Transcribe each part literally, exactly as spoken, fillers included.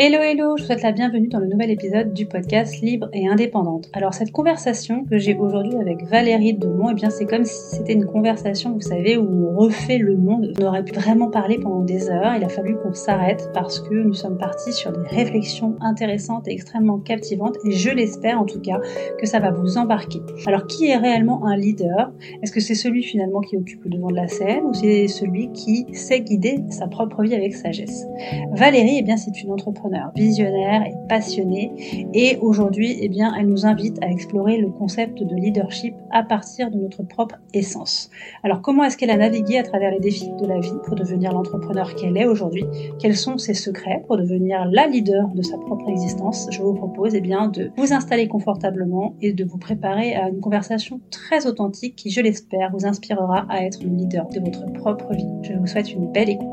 Hello hello, je vous souhaite la bienvenue dans le nouvel épisode du podcast Libre et Indépendante. Alors cette conversation que j'ai aujourd'hui avec Valérie Demont, eh bien c'est comme si c'était une conversation, vous savez, où on refait le monde. On aurait pu vraiment parler pendant des heures, il a fallu qu'on s'arrête parce que nous sommes partis sur des réflexions intéressantes et extrêmement captivantes et je l'espère en tout cas que ça va vous embarquer. Alors qui est réellement un leader? Est-ce que c'est celui finalement qui occupe le devant de la scène ou c'est celui qui sait guider sa propre vie avec sagesse? Valérie, eh bien c'est une entrepreneur visionnaire et passionnée et aujourd'hui eh bien, elle nous invite à explorer le concept de leadership à partir de notre propre essence. Alors comment est-ce qu'elle a navigué à travers les défis de la vie pour devenir l'entrepreneur qu'elle est aujourd'hui? Quels sont ses secrets pour devenir la leader de sa propre existence? Je vous propose eh bien, de vous installer confortablement et de vous préparer à une conversation très authentique qui, je l'espère, vous inspirera à être le leader de votre propre vie. Je vous souhaite une belle écoute.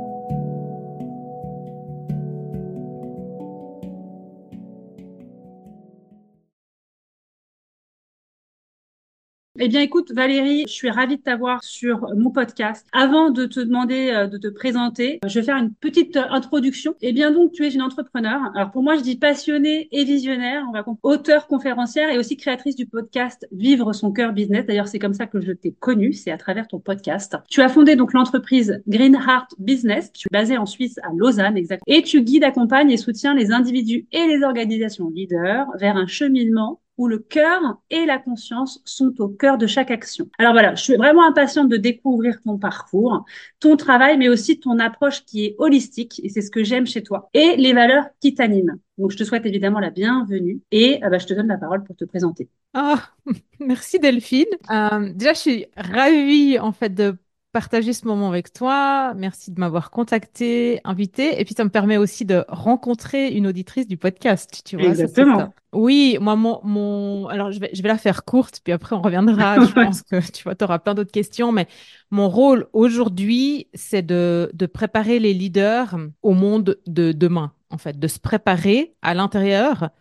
Eh bien, écoute, Valérie, je suis ravie de t'avoir sur mon podcast. Avant de te demander de te présenter, je vais faire une petite introduction. Eh bien, donc, tu es une entrepreneure. Alors, pour moi, je dis passionnée et visionnaire. On va comprendre. Auteure, conférencière et aussi créatrice du podcast Vivre son cœur business. D'ailleurs, c'est comme ça que je t'ai connue. C'est à travers ton podcast. Tu as fondé donc l'entreprise Green Heart Business. Tu es basée en Suisse à Lausanne, exactement. Et tu guides, accompagnes et soutiens les individus et les organisations leaders vers un cheminement où le cœur et la conscience sont au cœur de chaque action. Alors voilà, je suis vraiment impatiente de découvrir ton parcours, ton travail, mais aussi ton approche qui est holistique, et c'est ce que j'aime chez toi, et les valeurs qui t'animent. Donc, je te souhaite évidemment la bienvenue et euh, bah, je te donne la parole pour te présenter. Oh, merci Delphine. Euh, déjà, je suis ravie en fait de partager ce moment avec toi. Merci de m'avoir contactée, invitée. Et puis, ça me permet aussi de rencontrer une auditrice du podcast. Tu vois, exactement. Ça, oui, moi, mon, mon... Alors, je vais, je vais la faire courte, puis après, on reviendra. Je pense que tu vois, tu auras plein d'autres questions. Mais mon rôle aujourd'hui, c'est de, de préparer les leaders au monde de demain, en fait, de se préparer à l'intérieur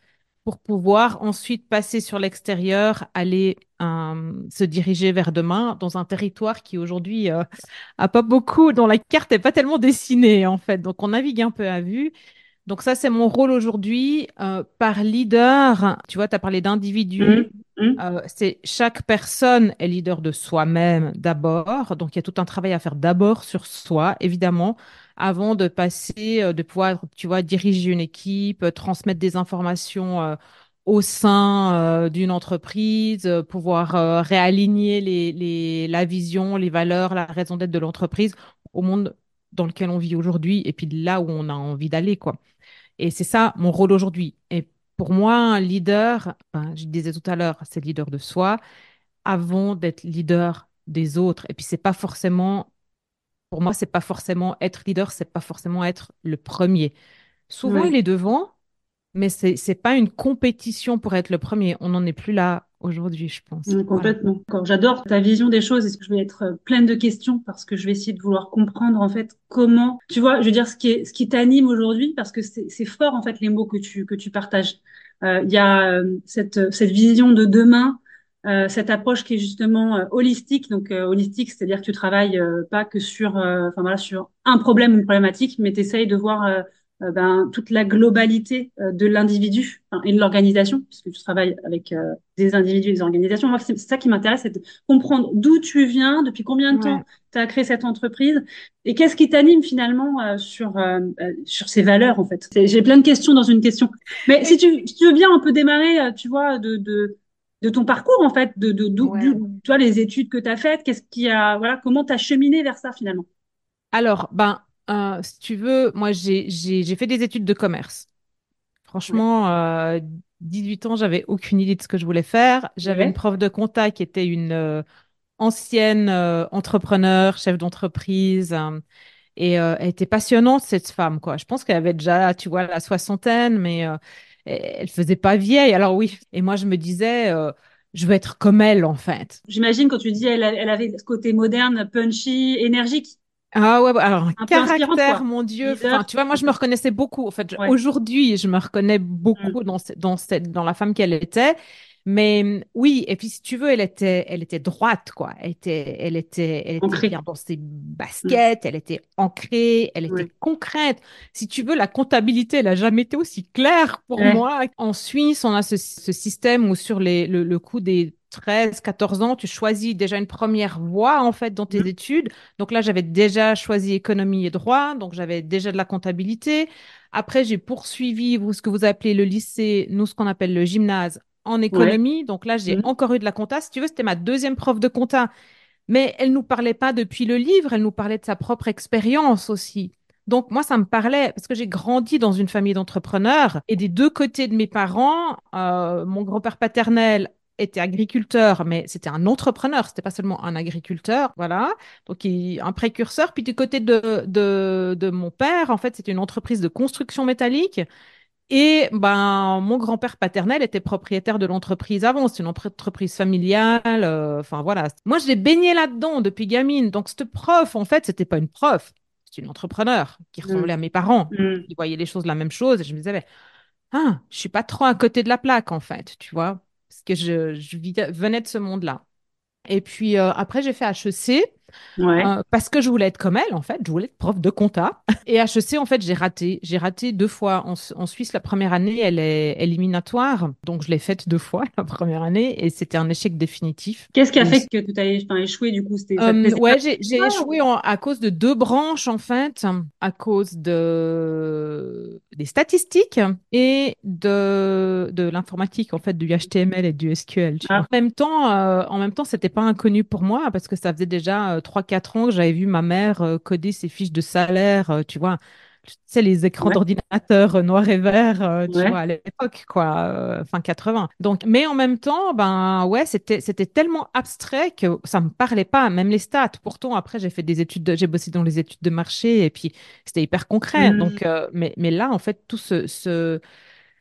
pour pouvoir ensuite passer sur l'extérieur, aller euh, se diriger vers demain dans un territoire qui aujourd'hui euh, a pas beaucoup, dont la carte n'est pas tellement dessinée en fait. Donc on navigue un peu à vue. Donc ça c'est mon rôle aujourd'hui euh, par leader. Tu vois, tu as parlé d'individus. Mmh, mmh. Euh, c'est chaque personne est leader de soi-même d'abord. Donc il y a tout un travail à faire d'abord sur soi, évidemment, avant de passer, de pouvoir, tu vois, diriger une équipe, transmettre des informations euh, au sein euh, d'une entreprise, euh, pouvoir euh, réaligner les, les, la vision, les valeurs, la raison d'être de l'entreprise au monde dans lequel on vit aujourd'hui et puis de là où on a envie d'aller, quoi. Et c'est ça mon rôle aujourd'hui. Et pour moi, un leader, ben, je disais tout à l'heure, c'est le leader de soi avant d'être leader des autres. Et puis, c'est pas forcément... Pour moi, c'est pas forcément être leader, c'est pas forcément être le premier. Souvent, oui. Il est devant, mais c'est c'est pas une compétition pour être le premier. On n'en est plus là aujourd'hui, je pense. Oui, complètement. Voilà. J'adore ta vision des choses. Est-ce que je vais être pleine de questions parce que je vais essayer de vouloir comprendre en fait comment. Tu vois, je veux dire ce qui est ce qui t'anime aujourd'hui parce que c'est c'est fort en fait les mots que tu que tu partages. Il euh, y a cette cette vision de demain. Euh, cette approche qui est justement euh, holistique, donc euh, holistique, c'est-à-dire que tu travailles euh, pas que sur, euh, enfin voilà, sur un problème ou une problématique, mais tu essayes de voir euh, euh, ben, toute la globalité euh, de l'individu hein, et de l'organisation, puisque tu travailles avec euh, des individus et des organisations. Moi, c'est, c'est ça qui m'intéresse, c'est de comprendre d'où tu viens, depuis combien de temps tu as créé cette entreprise, et qu'est-ce qui t'anime finalement euh, sur euh, euh, sur ces valeurs en fait. C'est, j'ai plein de questions dans une question, mais si tu, si tu veux bien, on peut démarrer, euh, tu vois, de, de de ton parcours, en fait, de, de, de ouais. du, tu vois, les études que tu as faites, qu'est-ce qui a, voilà, comment tu as cheminé vers ça, finalement? Alors, ben, euh, si tu veux, moi, j'ai, j'ai, j'ai fait des études de commerce. Franchement, ouais. euh, dix-huit ans, j'avais aucune idée de ce que je voulais faire. J'avais ouais. une prof de compta qui était une euh, ancienne euh, entrepreneur, chef d'entreprise. Hein, et euh, elle était passionnante, cette femme, quoi. Je pense qu'elle avait déjà, tu vois, la soixantaine, mais... Euh, elle faisait pas vieille, alors oui. Et moi, je me disais, euh, je veux être comme elle, en fait. J'imagine quand tu dis, elle, elle avait ce côté moderne, punchy, énergique. Ah ouais, alors un caractère, mon Dieu. Enfin, tu vois, moi je me reconnaissais beaucoup. En fait, je, ouais. aujourd'hui, je me reconnais beaucoup mmh. dans ce, dans cette, dans la femme qu'elle était. Mais oui, et puis si tu veux, elle était, elle était droite, quoi. Elle était, elle était, elle était bien dans ses baskets. Mmh. Elle était ancrée. Elle était mmh. concrète. Si tu veux, la comptabilité, elle a jamais été aussi claire pour ouais. moi. En Suisse, on a ce, ce système où sur les, le, le coup des treize, quatorze ans, tu choisis déjà une première voie, en fait, dans tes mmh. études. Donc là, j'avais déjà choisi économie et droit. Donc, j'avais déjà de la comptabilité. Après, j'ai poursuivi vous, ce que vous appelez le lycée, nous, ce qu'on appelle le gymnase en économie. Ouais. Donc là, j'ai mmh. encore eu de la compta. Si tu veux, c'était ma deuxième prof de compta. Mais elle nous parlait pas depuis le livre. Elle nous parlait de sa propre expérience aussi. Donc, moi, ça me parlait parce que j'ai grandi dans une famille d'entrepreneurs et des deux côtés de mes parents, euh, mon grand-père paternel était agriculteur, mais c'était un entrepreneur, c'était pas seulement un agriculteur, voilà. Donc, il, un précurseur. Puis du côté de, de, de mon père, en fait, c'était une entreprise de construction métallique. Et ben, mon grand-père paternel était propriétaire de l'entreprise avant. C'était une entreprise familiale, enfin euh, voilà. Moi, je l'ai baigné là-dedans depuis gamine. Donc, cette prof, en fait, c'était pas une prof, c'était une entrepreneur qui ressemblait mmh. à mes parents. Mmh. Ils voyaient les choses la même chose et je me disais, mais, ah, je suis pas trop à côté de la plaque, en fait, tu vois. Parce que je, je vis, venais de ce monde-là. Et puis, euh, après, j'ai fait H E C ouais. euh, parce que je voulais être comme elle, en fait. Je voulais être prof de compta. Et H E C, en fait, j'ai raté. J'ai raté deux fois. En, en Suisse, la première année, elle est éliminatoire. Donc, je l'ai faite deux fois, la première année, et c'était un échec définitif. Qu'est-ce qui a fait que tu as échoué, du coup? C'était, euh, ouais, j'ai, j'ai ah, échoué en, à cause de deux branches, en fait. À cause de... des statistiques et de, de l'informatique, en fait, du H T M L et du S Q L. Ah. En même temps, euh, en même temps, c'était pas inconnu pour moi parce que ça faisait déjà euh, trois quatre ans que j'avais vu ma mère euh, coder ses fiches de salaire, euh, tu vois, tu sais, les écrans ouais. d'ordinateur euh, noirs et verts, euh, tu ouais. vois, à l'époque, quoi, euh, fin quatre-vingts. Donc, mais en même temps, ben ouais, c'était, c'était tellement abstrait que ça me parlait pas, même les stats. Pourtant, après, j'ai fait des études, de, j'ai bossé dans les études de marché et puis c'était hyper concret. Mmh. Donc, euh, mais, mais là, en fait, tout ce, ce,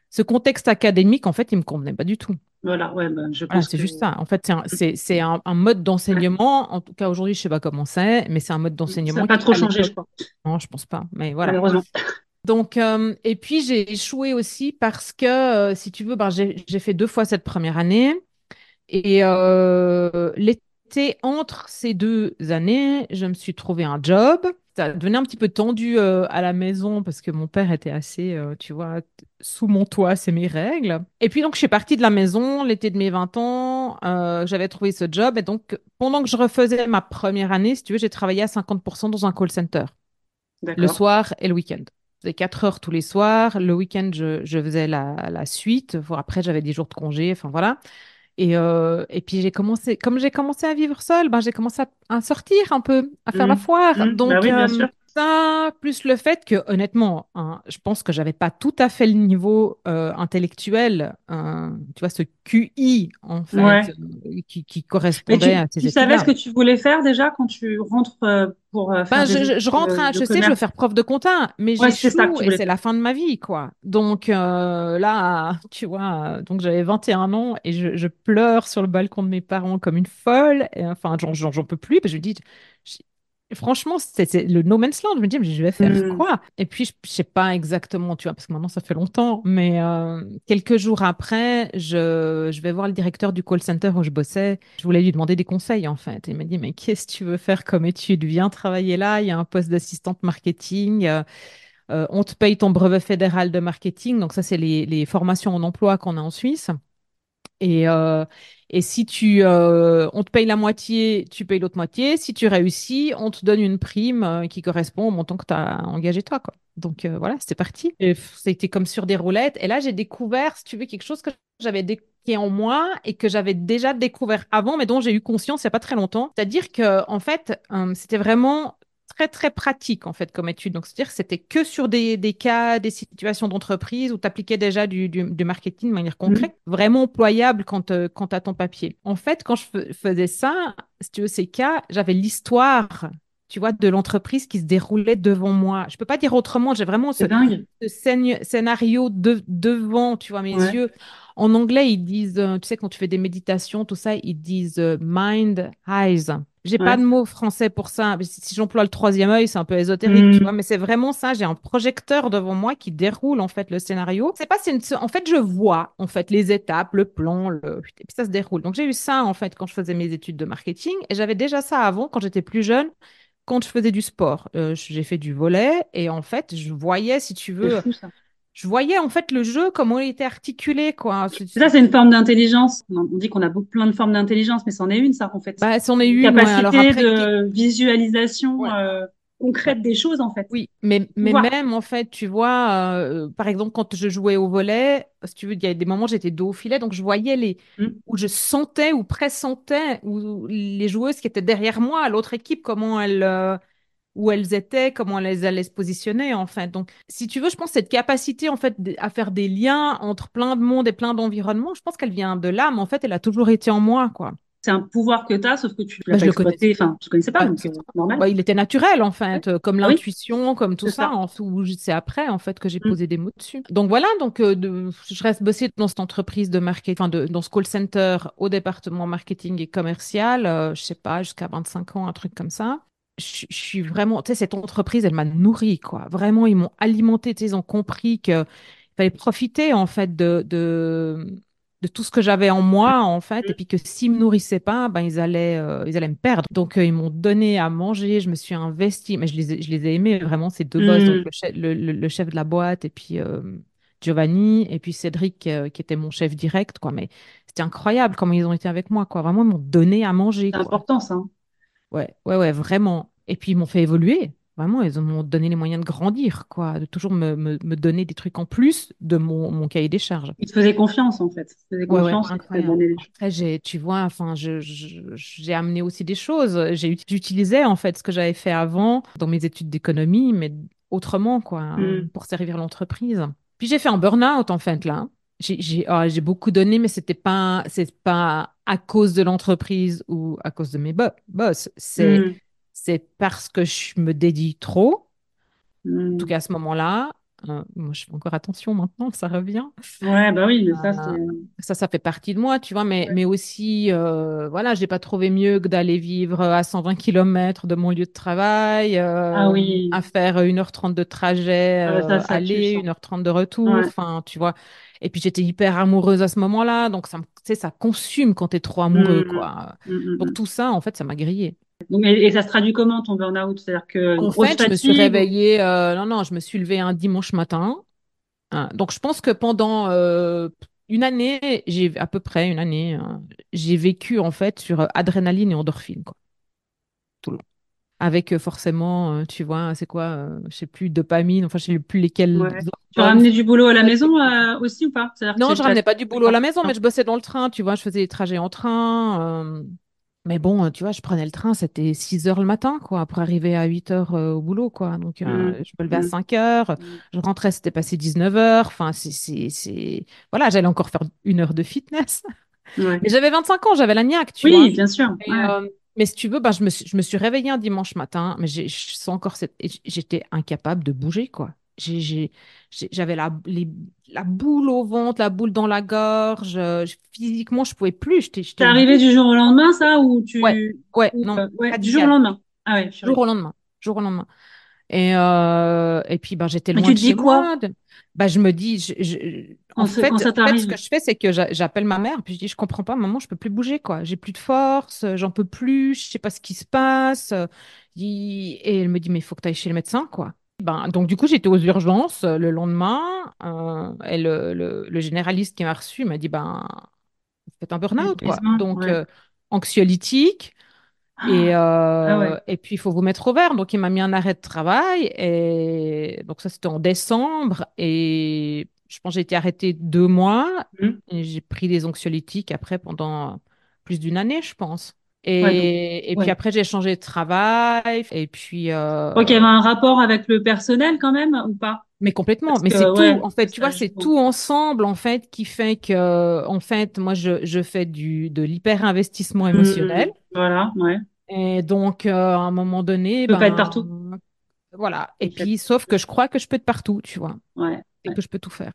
ce contexte académique, en fait, il me convenait pas du tout. Voilà, ouais, ben, je pense. Voilà, c'est que... juste ça. En fait, c'est un, c'est, c'est un, un mode d'enseignement. En tout cas, aujourd'hui, je sais pas comment c'est, mais c'est un mode d'enseignement. Ça n'a pas trop changé, je pense. Non, je pense pas. Mais voilà. Malheureusement. Donc, euh, et puis, j'ai échoué aussi parce que, euh, si tu veux, ben, j'ai, j'ai fait deux fois cette première année. Et euh, l'été, entre ces deux années, je me suis trouvé un job. Ça devenait un petit peu tendu euh, à la maison parce que mon père était assez, euh, tu vois, t- sous mon toit, c'est mes règles. Et puis donc, je suis partie de la maison l'été de mes vingt ans, euh, j'avais trouvé ce job. Et donc, pendant que je refaisais ma première année, si tu veux, j'ai travaillé à cinquante pour cent dans un call center. D'accord. Le soir et le week-end. Je faisais quatre heures tous les soirs. Le week-end, je, je faisais la, la suite. Après, j'avais des jours de congé, enfin voilà. Et, euh, et puis, j'ai commencé, comme j'ai commencé à vivre seule, ben, j'ai commencé à, à sortir un peu, à faire mmh, la foire. Mmh, Donc, bah oui, bien euh, sûr. Ça, plus le fait que, honnêtement, hein, je pense que j'avais pas tout à fait le niveau euh, intellectuel, euh, tu vois, ce Q I, en fait, ouais. euh, qui, qui correspondait tu, à ces études. Tu savais ce que tu voulais faire déjà quand tu rentres euh, pour euh, faire ben, des, je, je rentre à H E C, je veux faire prof de compta, mais ouais, j'échoue et faire. C'est la fin de ma vie, quoi. Donc euh, là, tu vois, donc j'avais vingt et un ans et je, je pleure sur le balcon de mes parents comme une folle. Et, enfin, j'en, j'en, j'en peux plus, parce que je dis... Franchement, c'était le no man's land. Je me dis, je vais faire mmh. quoi? Et puis, je, je sais pas exactement, tu vois, parce que maintenant, ça fait longtemps. Mais euh, quelques jours après, je, je vais voir le directeur du call center où je bossais. Je voulais lui demander des conseils, en fait. Et il m'a dit, mais qu'est-ce que tu veux faire comme étude? Viens travailler là. Il y a un poste d'assistante marketing. Euh, euh, on te paye ton brevet fédéral de marketing. Donc, ça, c'est les, les formations en emploi qu'on a en Suisse. Et, euh, et si tu, euh, on te paye la moitié, tu payes l'autre moitié. Si tu réussis, on te donne une prime euh, qui correspond au montant que tu as engagé toi, quoi. Donc euh, voilà, c'était parti. Et c'était comme sur des roulettes. Et là, j'ai découvert, si tu veux, quelque chose que j'avais découvert qui est en moi et que j'avais déjà découvert avant, mais dont j'ai eu conscience il n'y a pas très longtemps. C'est-à-dire que, en fait, euh, c'était vraiment très, très pratique, en fait, comme étude. Donc, c'est-à-dire que c'était que sur des, des cas, des situations d'entreprise où tu appliquais déjà du, du, du marketing de manière concrète, mmh. vraiment employable quand, euh, quand tu as ton papier. En fait, quand je f- faisais ça, si tu veux, ces cas, j'avais l'histoire, tu vois, de l'entreprise qui se déroulait devant moi. Je peux pas dire autrement, j'ai vraiment ce, ce scén- scénario de, devant, tu vois, mes ouais. yeux. En anglais, ils disent, tu sais, quand tu fais des méditations, tout ça, ils disent « mind eyes ». J'ai ouais. pas de mot français pour ça. Si j'emploie le troisième œil, c'est un peu ésotérique, mmh. tu vois, mais c'est vraiment ça. J'ai un projecteur devant moi qui déroule, en fait, le scénario. C'est pas, c'est une... En fait, je vois, en fait, les étapes, le plan, le... et puis ça se déroule. Donc, j'ai eu ça, en fait, quand je faisais mes études de marketing. Et j'avais déjà ça avant, quand j'étais plus jeune, quand je faisais du sport. Euh, j'ai fait du volley et, en fait, je voyais, si tu veux... Je voyais en fait le jeu, comment il était articulé, quoi. C'est, ça, c'est une forme d'intelligence. On dit qu'on a beaucoup, plein de formes d'intelligence, mais c'en est une, ça, en fait. Bah, c'en est une, capacité ouais, alors après, de visualisation ouais. euh, concrète des choses, en fait. Oui, mais, mais voilà. Même, en fait, tu vois, euh, par exemple, quand je jouais au volley, si tu veux, il y a des moments où j'étais dos au filet, donc je voyais les... Mmh. où je sentais ou pressentais où les joueuses qui étaient derrière moi, l'autre équipe, comment elles... Euh... où elles étaient, comment elles allaient se positionner, en fait. Donc, si tu veux, je pense que cette capacité, en fait, à faire des liens entre plein de monde et plein d'environnements, je pense qu'elle vient de l'âme, en fait, elle a toujours été en moi, quoi. C'est un pouvoir que tu as, sauf que tu l'as bah, pas exploité, enfin, tu ne connaissais pas, ah, donc c'est normal. Bah, il était naturel, en fait, ouais. comme l'intuition, oui. comme tout c'est ça, ça. En, où c'est après, en fait, que j'ai mmh. posé des mots dessus. Donc voilà, donc, euh, de, je reste bossée dans cette entreprise de marketing, enfin, de, dans ce call center au département marketing et commercial, euh, je ne sais pas, jusqu'à vingt-cinq ans, un truc comme ça. Je, je suis vraiment, tu sais, cette entreprise, elle m'a nourrie, quoi. Vraiment, ils m'ont alimentée, tu sais, ils ont compris qu'il fallait profiter, en fait, de, de, de tout ce que j'avais en moi, en fait, et puis que s'ils me nourrissaient pas, ben, ils allaient, euh, ils allaient me perdre. Donc, euh, ils m'ont donné à manger, je me suis investie, mais je les ai, je les ai aimés, vraiment, ces deux mmh. boss, donc le chef, le, le, le chef de la boîte, et puis euh, Giovanni, et puis Cédric, euh, qui était mon chef direct, quoi. Mais c'était incroyable comment ils ont été avec moi, quoi. Vraiment, ils m'ont donné à manger. C'est important, ça. Ouais, ouais, ouais, vraiment. Et puis, ils m'ont fait évoluer. Vraiment, ils m'ont donné les moyens de grandir, quoi. De toujours me, me, me donner des trucs en plus de mon, mon cahier des charges. Ils te faisaient confiance, en fait. Ils te faisaient confiance. Ouais, ouais, incroyable. Des... Après, j'ai, tu vois, enfin, je, je, j'ai amené aussi des choses. J'ai, j'utilisais, en fait, ce que j'avais fait avant dans mes études d'économie, mais autrement, quoi, mm. pour servir l'entreprise. Puis, j'ai fait un burn-out, en fait, là. J'ai, j'ai, oh, j'ai beaucoup donné, mais c'était pas, c'est pas à cause de l'entreprise ou à cause de mes bo- boss. C'est, mmh. c'est parce que je me dédie trop. Mmh. En tout cas, à ce moment-là, euh, moi, je fais encore attention maintenant, ça revient. Ouais, bah oui, mais ça, euh, c'est... ça, ça fait partie de moi, tu vois. Mais, ouais. mais aussi, euh, voilà, j'ai pas trouvé mieux que d'aller vivre à cent vingt kilomètres de mon lieu de travail, euh, ah, oui. à faire une heure trente de trajet, euh, ça, ça, aller, une heure trente de retour. Enfin, ouais. tu vois. Et puis, j'étais hyper amoureuse à ce moment-là. Donc, ça, ça consume quand tu es trop amoureux, mmh, quoi. Mmh, donc, tout ça, en fait, ça m'a grillée. Donc, et, et ça se traduit comment, ton burn-out? C'est-à-dire que en fait, fatigue... je me suis réveillée... Euh, non, non, je me suis levée un dimanche matin. Hein, donc, je pense que pendant euh, une année, j'ai à peu près une année, hein, j'ai vécu, en fait, sur adrénaline et endorphine, quoi. Tout le long. Avec forcément, tu vois, c'est quoi, je sais plus, dopamine, enfin je sais plus lesquels. Ouais. Tu ramenais du boulot à la maison euh, aussi ou pas? C'est-à-dire non, je ne ramenais pas du boulot à la maison, mais je bossais dans le train, tu vois, je faisais des trajets en train. Euh... Mais bon, tu vois, je prenais le train, c'était six heures le matin, quoi, pour arriver à huit heures euh, au boulot, quoi. Donc, euh, mmh. je me levais à cinq heures, mmh. je rentrais, c'était passé dix-neuf heures. Enfin, c'est, c'est, c'est... Voilà, j'allais encore faire une heure de fitness. Ouais. Mais j'avais vingt-cinq ans, j'avais la niaque, tu oui, vois. Oui, bien sûr. Et, ouais. euh... Mais si tu veux, bah, je, me suis, je me suis réveillée un dimanche matin, mais j'ai, je sens encore cette... j'étais incapable de bouger, quoi. J'ai, j'ai, j'avais la, les, la boule au ventre, la boule dans la gorge. Je, physiquement, je ne pouvais plus. J'étais, j'étais... T'es arrivée du jour au lendemain, ça ou tu... Ouais, ouais ou, non. Euh, ouais, du jour au lendemain. Ah ouais, jour au lendemain. Jour au lendemain. Et, euh, et puis, bah, j'étais loin de chez moi. Tu dis quoi ? Bah, je me dis... Je, je... En, en, fait, en fait, ce que je fais, c'est que j'appelle ma mère, puis je dis, je comprends pas, maman, je peux plus bouger, quoi. J'ai plus de force, j'en peux plus, je sais pas ce qui se passe. Et elle me dit, mais il faut que tu ailles chez le médecin, quoi. Ben, donc, du coup, j'étais aux urgences le lendemain, euh, et le, le, le généraliste qui m'a reçu m'a dit, ben, vous faites un burn-out, quoi. Donc, ouais. euh, anxiolytique. Et, euh, ah ouais. et puis, il faut vous mettre au vert. Donc, il m'a mis un arrêt de travail. Et donc, ça, c'était en décembre. Et je pense que j'ai été arrêtée deux mois. Mmh. Et j'ai pris des anxiolytiques après pendant plus d'une année, je pense. Et, ouais, donc, et ouais. puis après, j'ai changé de travail. Et puis. Euh... Donc, il y avait un rapport avec le personnel quand même ou pas? Mais complètement. Parce mais que, c'est ouais, tout, en fait. Tu vois, c'est tout ensemble, en fait, qui fait que, en fait, moi, je, je fais du, de l'hyper-investissement émotionnel. Mmh, voilà, ouais. Et donc, euh, à un moment donné... Tu peux ben, pas être partout. Voilà. Et puis, sauf que je crois que je peux être partout, tu vois. Ouais. Et ouais. que je peux tout faire.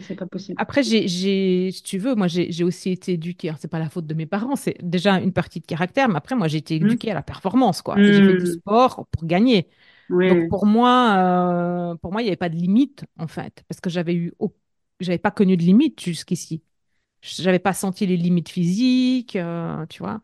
C'est pas possible. Après, j'ai, j'ai, si tu veux, moi, j'ai, j'ai aussi été éduquée. Alors, c'est pas la faute de mes parents, c'est déjà une partie de caractère, mais après, moi, j'ai été éduquée mmh. à la performance, quoi. Mmh. J'ai fait du sport pour gagner. Oui. Donc, pour moi, euh, pour moi, il n'y avait pas de limite, en fait, parce que j'avais eu, oh, j'avais pas connu de limite jusqu'ici. J'avais pas senti les limites physiques, euh, tu vois.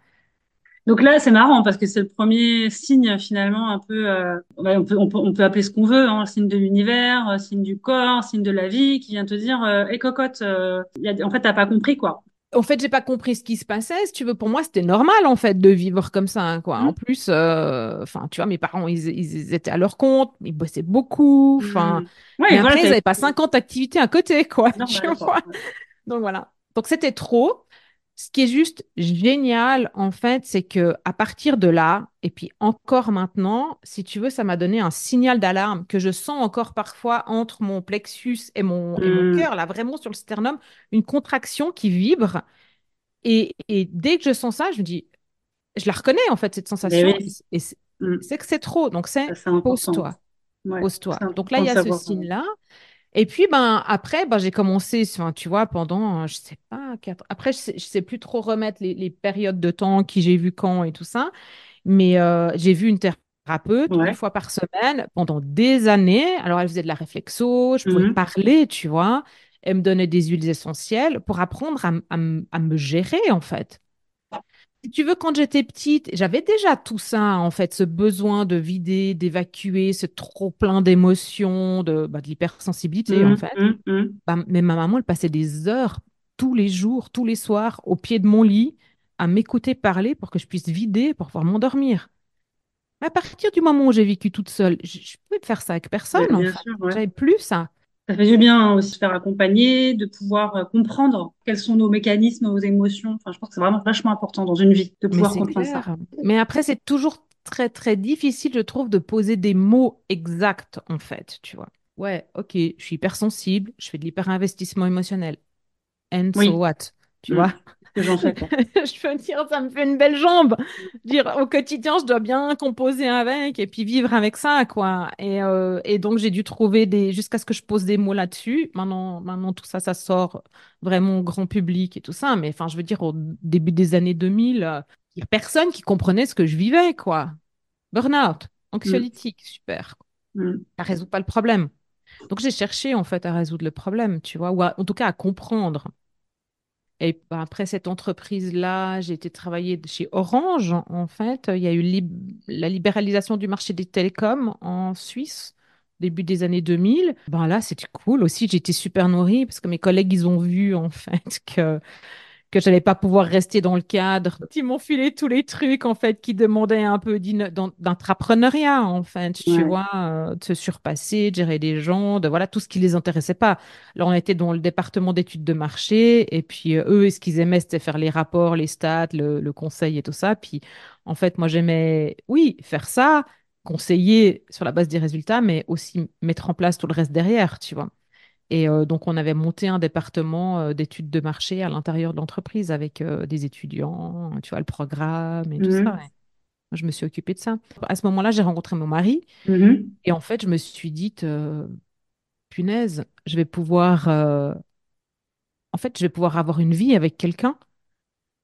Donc là, c'est marrant parce que c'est le premier signe finalement un peu, euh, on, peut, on, peut, on peut appeler ce qu'on veut, hein, signe de l'univers, signe du corps, signe de la vie qui vient te dire, hé hey, cocotte, euh, y a, en fait, t'as pas compris quoi. En fait, j'ai pas compris ce qui se passait. Si tu veux, pour moi, c'était normal en fait de vivre comme ça, hein, quoi. Mmh. En plus, enfin, euh, tu vois, mes parents, ils, ils étaient à leur compte, ils bossaient beaucoup, enfin, mmh. ouais, mais voilà, après, ils avaient pas cinquante activités à côté, quoi. Non, tu bah, vois. Ouais. Donc voilà. Donc c'était trop. Ce qui est juste génial, en fait, c'est que à partir de là, et puis encore maintenant, si tu veux, ça m'a donné un signal d'alarme que je sens encore parfois entre mon plexus et mon, mmh. et mon cœur, là, vraiment sur le sternum, une contraction qui vibre. Et, et dès que je sens ça, je me dis, je la reconnais, en fait, cette sensation. Oui. Et c'est, mmh. c'est que c'est trop. Donc, c'est, c'est pose-toi. Ouais, pose-toi. C'est Donc là, il y a ce signe-là. Et puis, ben, après, ben, j'ai commencé, tu vois, pendant, je ne sais pas, quatre... après, je ne sais, sais plus trop remettre les, les périodes de temps, qui j'ai vu quand et tout ça, mais euh, j'ai vu une thérapeute ouais. une fois par semaine pendant des années. Alors, elle faisait de la réflexo, je pouvais mm-hmm. parler, tu vois, elle me donnait des huiles essentielles pour apprendre à, à, à me gérer, en fait. Si tu veux, quand j'étais petite, j'avais déjà tout ça, en fait, ce besoin de vider, d'évacuer, ce trop-plein d'émotions, de, bah, de l'hypersensibilité, mmh, en fait. Mmh, mmh. Bah, mais ma maman, elle passait des heures, tous les jours, tous les soirs, au pied de mon lit, à m'écouter parler pour que je puisse vider, pour pouvoir m'endormir. À partir du moment où j'ai vécu toute seule, je ne pouvais faire ça avec personne, en fait. Ouais. J'avais plus ça. Ça fait du bien aussi de se faire accompagner, de pouvoir comprendre quels sont nos mécanismes, nos émotions. Enfin, je pense que c'est vraiment vachement important dans une vie de pouvoir comprendre clair. Ça. Mais après, c'est toujours très, très difficile, je trouve, de poser des mots exacts, en fait, tu vois. Ouais, ok, je suis hypersensible, je fais de l'hyperinvestissement émotionnel. And oui. so what, tu mmh. vois. Que j'en fais, quoi. Je peux dire, ça me fait une belle jambe. Dire au quotidien, je dois bien composer avec et puis vivre avec ça, quoi. Et, euh, et donc, j'ai dû trouver des... Jusqu'à ce que je pose des mots là-dessus. Maintenant, maintenant tout ça, ça sort vraiment au grand public et tout ça. Mais enfin, je veux dire, au début des années deux mille, il euh, n'y a personne qui comprenait ce que je vivais, quoi. Burnout, anxiolytique, mmh. super. Mmh. Ça ne résout pas le problème. Donc, j'ai cherché, en fait, à résoudre le problème, tu vois, ou à, en tout cas à comprendre. Et bah, après cette entreprise-là, j'ai été travailler chez Orange, en fait. Il y a eu lib- la libéralisation du marché des télécoms en Suisse, début des années deux mille. Bah, là, c'était cool aussi. J'ai été super nourrie parce que mes collègues, ils ont vu, en fait, que, que je n'allais pas pouvoir rester dans le cadre. Ils m'ont filé tous les trucs, en fait, qui demandaient un peu d'intrapreneuriat, en fait, tu ouais. vois, euh, de se surpasser, de gérer les gens, de voilà, tout ce qui les intéressait pas. Là, on était dans le département d'études de marché, et puis euh, eux, ce qu'ils aimaient, c'était faire les rapports, les stats, le, le conseil et tout ça. Puis, en fait, moi, j'aimais, oui, faire ça, conseiller sur la base des résultats, mais aussi mettre en place tout le reste derrière, tu vois. Et euh, donc, on avait monté un département euh, d'études de marché à l'intérieur de l'entreprise avec euh, des étudiants, tu vois, le programme et mmh. tout ça. Ouais. Moi, je me suis occupée de ça. À ce moment-là, j'ai rencontré mon mari. Mmh. Et en fait, je me suis dit, euh, punaise, je vais pouvoir... Euh... En fait, je vais pouvoir avoir une vie avec quelqu'un.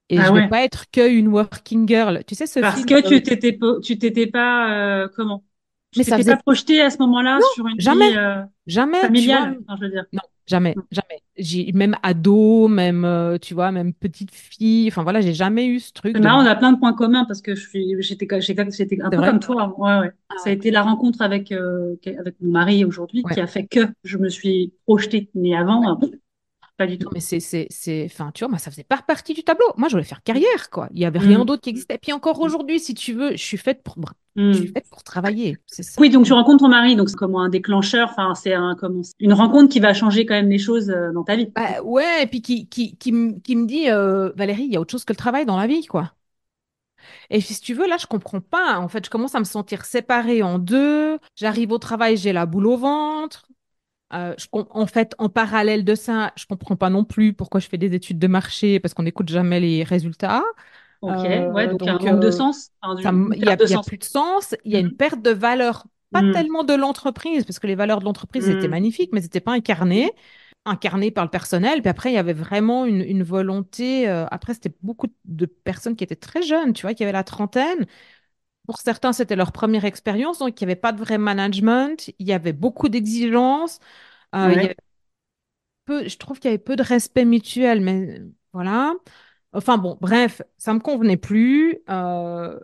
Et ah je ne ouais. vais pas être qu'une working girl. Tu sais, ce Parce film, que tu ne t'étais, po- tu t'étais pas... Euh, comment Tu ne t'étais faisait... pas projetée à ce moment-là non, sur une jamais. vie... Euh... Jamais, familiale, tu vois, je veux dire. Non, jamais, jamais. J'ai même ado, même tu vois, même petite fille. Enfin voilà, j'ai jamais eu ce truc. Là, de... on a plein de points communs parce que je suis, j'étais, j'étais, j'étais un peu comme toi. Ouais, ouais. Ah, ça a ouais. été la rencontre avec euh, avec mon mari aujourd'hui ouais. qui a fait que je me suis projetée. Mais avant, ouais. pas du tout. Non, mais c'est, c'est, c'est, enfin tu vois, moi ça faisait pas partie du tableau. Moi, je voulais faire carrière, quoi. Il y avait rien mmh. d'autre qui existait. Et puis encore aujourd'hui, si tu veux, je suis faite pour. Mmh. Je suis faite pour travailler, c'est ça. Oui, donc tu rencontres ton mari, donc c'est comme un déclencheur, enfin c'est un, comme une rencontre qui va changer quand même les choses dans ta vie. Bah, ouais, et puis qui qui qui me qui me dit euh, Valérie, il y a autre chose que le travail dans la vie, quoi. Et si tu veux, là, je comprends pas. En fait, je commence à me sentir séparée en deux. J'arrive au travail, j'ai la boule au ventre. Euh, je, en fait, en parallèle de ça, je comprends pas non plus pourquoi je fais des études de marché parce qu'on n'écoute jamais les résultats. Ok, euh, ouais, donc il y a un manque euh, de sens. Il enfin, n'y a, a plus de sens, il y a une perte de valeur, pas mm. tellement de l'entreprise, parce que les valeurs de l'entreprise, mm. c'était magnifique, mais c'était pas incarné. incarné par le personnel. Puis après, il y avait vraiment une, une volonté. Euh, après, c'était beaucoup de personnes qui étaient très jeunes, tu vois, qui avaient la trentaine. Pour certains, c'était leur première expérience, donc il n'y avait pas de vrai management. Il y avait beaucoup d'exigences. Euh, il y avait peu, je trouve qu'il y avait peu de respect mutuel, mais voilà. Enfin bon, bref, ça me convenait plus. Euh,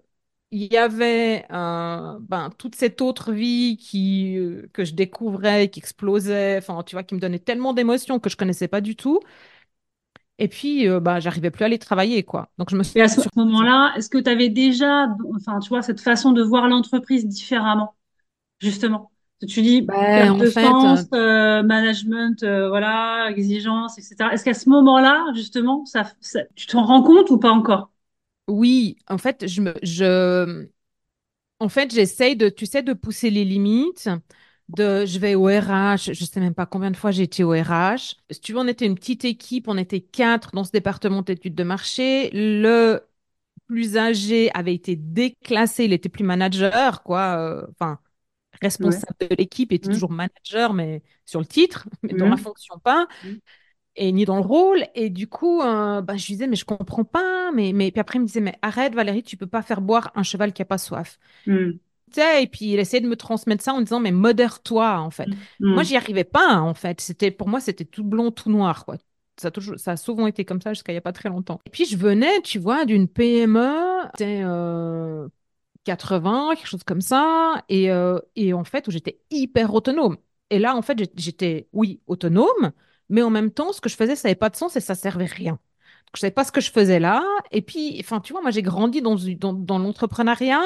il y avait euh, ben, toute cette autre vie qui, euh, que je découvrais, qui explosait, enfin tu vois, qui me donnait tellement d'émotions que je connaissais pas du tout. Et puis, euh, bah, j'arrivais plus à aller travailler, quoi. Donc, je me suis... Et à ce moment-là, est-ce que tu avais déjà, enfin, tu vois, cette façon de voir l'entreprise différemment, justement? Tu dis, bah, en fait, sens, euh, management, euh, voilà, exigence, et cetera. Est-ce qu'à ce moment-là, justement, ça, ça, tu t'en rends compte ou pas encore? Oui, en fait, je me, je, en fait, j'essaye de, tu sais, de pousser les limites. De, je vais au R H, je sais même pas combien de fois j'ai été au R H. Si tu veux, on était une petite équipe, on était quatre dans ce département d'études de marché. Le plus âgé avait été déclassé, il était plus manager, quoi. Enfin, euh, responsable ouais. de l'équipe, était mmh. toujours manager, mais sur le titre, mais mmh. dans la fonction pas, mmh. et ni dans le rôle. Et du coup, euh, bah, je lui disais, mais je comprends pas. Mais, mais... Puis après, il me disait, mais arrête Valérie, tu peux pas faire boire un cheval qui a pas soif. Mmh. Et puis il essayait de me transmettre ça en disant mais modère-toi en fait. Mmh. Moi j'y arrivais pas hein, en fait. C'était pour moi c'était tout blond tout noir quoi. Ça a toujours ça a souvent été comme ça jusqu'à il y a pas très longtemps. Et puis je venais tu vois d'une P M E c'était euh, quatre-vingts quelque chose comme ça et euh, et en fait où j'étais hyper autonome. Et là en fait j'étais oui autonome mais en même temps ce que je faisais ça n'avait pas de sens et ça servait rien. Donc, je savais pas ce que je faisais là. Et puis enfin tu vois moi j'ai grandi dans dans, dans l'entrepreneuriat.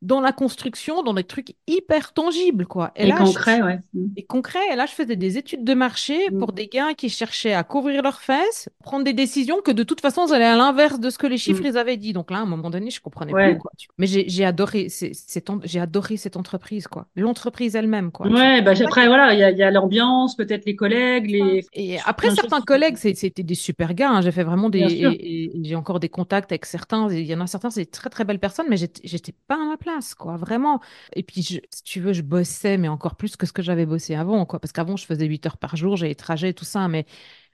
Dans la construction, dans des trucs hyper tangibles, quoi. Et, et là, concret, je... ouais. Et concret, et là, je faisais des études de marché mmh. pour des gars qui cherchaient à couvrir leurs fesses, prendre des décisions que de toute façon, ils allaient à l'inverse de ce que les chiffres, mmh. ils avaient dit. Donc là, à un moment donné, je comprenais ouais. plus, quoi. Mais j'ai, j'ai adoré, c'est, c'est en... j'ai adoré cette entreprise, quoi. L'entreprise elle-même, quoi. Ouais, bah, après, que... voilà, il y a, y a l'ambiance, peut-être les collègues, les... Et après, certains chose... collègues, c'est, c'était des super gars, hein. J'ai fait vraiment des, et, et, et j'ai encore des contacts avec certains. Il y en a certains, c'est des très, très belles personnes, mais j'étais, j'étais pas à ma place. Place, quoi, vraiment. Et puis, je, si tu veux, je bossais, mais encore plus que ce que j'avais bossé avant, quoi. Parce qu'avant, je faisais huit heures par jour, j'avais les trajets, tout ça. Mais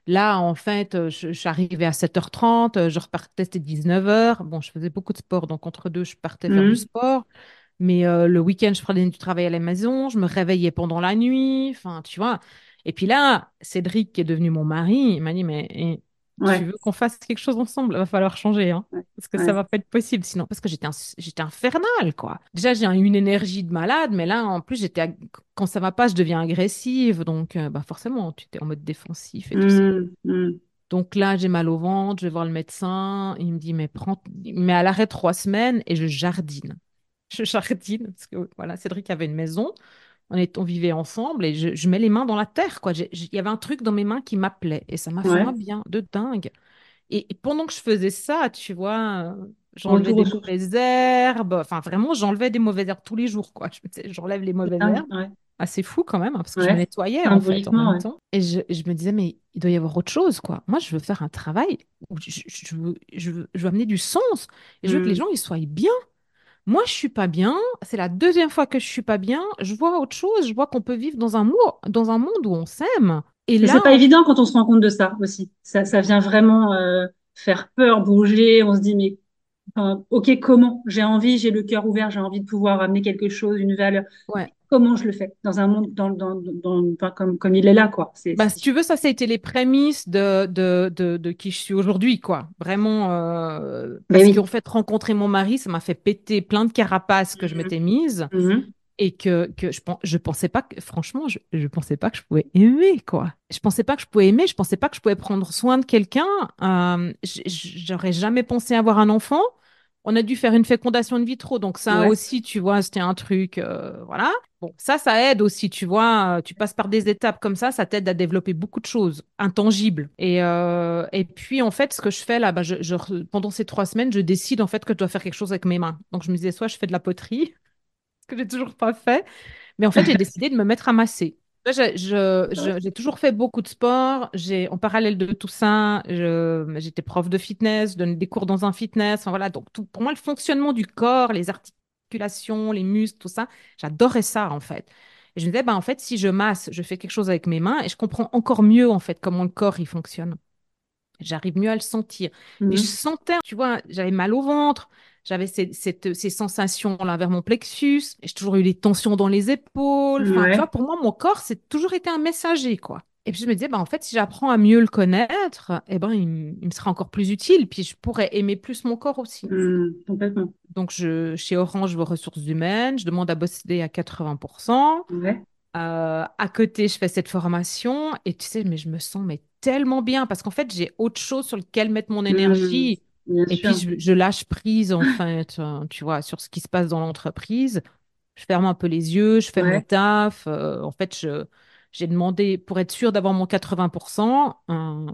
là, en fait, je, je suis arrivée à sept heures trente, je repartais, c'était dix-neuf heures. Bon, je faisais beaucoup de sport, donc entre deux, je partais faire mmh. du sport. Mais euh, le week-end, je prenais du travail à la maison, je me réveillais pendant la nuit, enfin, tu vois. Et puis là, Cédric, qui est devenu mon mari, il m'a dit, mais... Et... Ouais. Tu veux qu'on fasse quelque chose ensemble, il va falloir changer, hein, ouais. parce que ouais. ça va pas être possible sinon. Parce que j'étais, ins- j'étais infernale, quoi. Déjà, j'ai une énergie de malade, mais là, en plus, j'étais ag- quand ça va pas, je deviens agressive. Donc, euh, bah forcément, tu es en mode défensif et mmh, tout ça. Mmh. Donc là, j'ai mal au ventre, je vais voir le médecin. Il me dit, mais prends, mais à l'arrêt trois semaines et je jardine. Je jardine, parce que voilà, Cédric avait une maison. On, est, on vivait ensemble et je, je mets les mains dans la terre, quoi. Il y avait un truc dans mes mains qui m'appelait et ça m'a fait un ouais. bien de dingue. Et, et pendant que je faisais ça, tu vois, j'enlevais des mauvaises herbes. Enfin, vraiment, j'enlevais des mauvaises herbes tous les jours, quoi. Je, j'enlève les mauvaises ah, herbes. Ouais. Assez fou quand même, hein, parce que ouais. je me nettoyais en fait en même ouais. temps. Et je, je me disais, mais il doit y avoir autre chose, quoi. Moi, je veux faire un travail où je, je, veux, je, veux, je veux amener du sens et mm. je veux que les gens, ils soient bien. Moi, je suis pas bien. C'est la deuxième fois que je suis pas bien. Je vois autre chose. Je vois qu'on peut vivre dans un, mou- dans un monde où on s'aime. Et là, c'est pas on... évident quand on se rend compte de ça aussi. Ça, ça vient vraiment euh, faire peur, bouger. On se dit mais euh, ok, comment ? J'ai envie, j'ai le cœur ouvert, j'ai envie de pouvoir amener quelque chose, une valeur. Ouais. Comment je le fais dans un monde dans, dans, dans, dans, comme, comme il est là, quoi. C'est, bah, c'est... Si tu veux, ça, ça a été les prémices de, de, de, de qui je suis aujourd'hui, quoi. Vraiment, euh, parce oui. qu'en fait, rencontrer mon mari, ça m'a fait péter plein de carapaces que mm-hmm. je m'étais mise mm-hmm. et que, que je, je pensais pas que, franchement, je, je pensais pas que je pouvais aimer, quoi. Je pensais pas que je pouvais aimer, je pensais pas que je pouvais prendre soin de quelqu'un. Euh, j'aurais jamais pensé avoir un enfant. On a dû faire une fécondation in vitro, donc ça ouais. aussi, tu vois, c'était un truc, euh, voilà. Bon, ça, ça aide aussi, tu vois, tu passes par des étapes comme ça, ça t'aide à développer beaucoup de choses intangibles. Et, euh, et puis, en fait, ce que je fais là, bah, je, je, pendant ces trois semaines, je décide en fait que je dois faire quelque chose avec mes mains. Donc, je me disais, soit je fais de la poterie, ce que j'ai toujours pas fait, mais en fait, j'ai décidé de me mettre à masser. Là, je, je, je, j'ai toujours fait beaucoup de sport. J'ai, en parallèle de tout ça, je, j'étais prof de fitness, je donnais des cours dans un fitness. Enfin, voilà, donc, tout, pour moi, le fonctionnement du corps, les articulations, les muscles, tout ça, j'adorais ça, en fait. Et je me disais, bah, en fait, si je masse, je fais quelque chose avec mes mains et je comprends encore mieux, en fait, comment le corps, il fonctionne. J'arrive mieux à le sentir. Mmh. Et je sentais, tu vois, j'avais mal au ventre, j'avais ces, cette, ces sensations-là vers mon plexus, j'ai toujours eu des tensions dans les épaules. Enfin, ouais. Tu vois, pour moi, mon corps, c'est toujours été un messager, quoi. Et puis, je me disais, bah, en fait, si j'apprends à mieux le connaître, eh ben, il, il me sera encore plus utile. Puis, je pourrais aimer plus mon corps aussi. Mmh, complètement. Donc, je, chez Orange, je vais aux ressources humaines. Je demande à bosser à quatre-vingts pour cent. Ouais. Euh, à côté, je fais cette formation. Et tu sais, mais je me sens mais, tellement bien. Parce qu'en fait, j'ai autre chose sur lequel mettre mon énergie. Mmh, bien et sûr. Puis, je, je lâche prise, en fait, tu vois, sur ce qui se passe dans l'entreprise. Je ferme un peu les yeux. Je fais ouais. mon taf. Euh, en fait, je... J'ai demandé, pour être sûre d'avoir mon quatre-vingts pour cent, euh,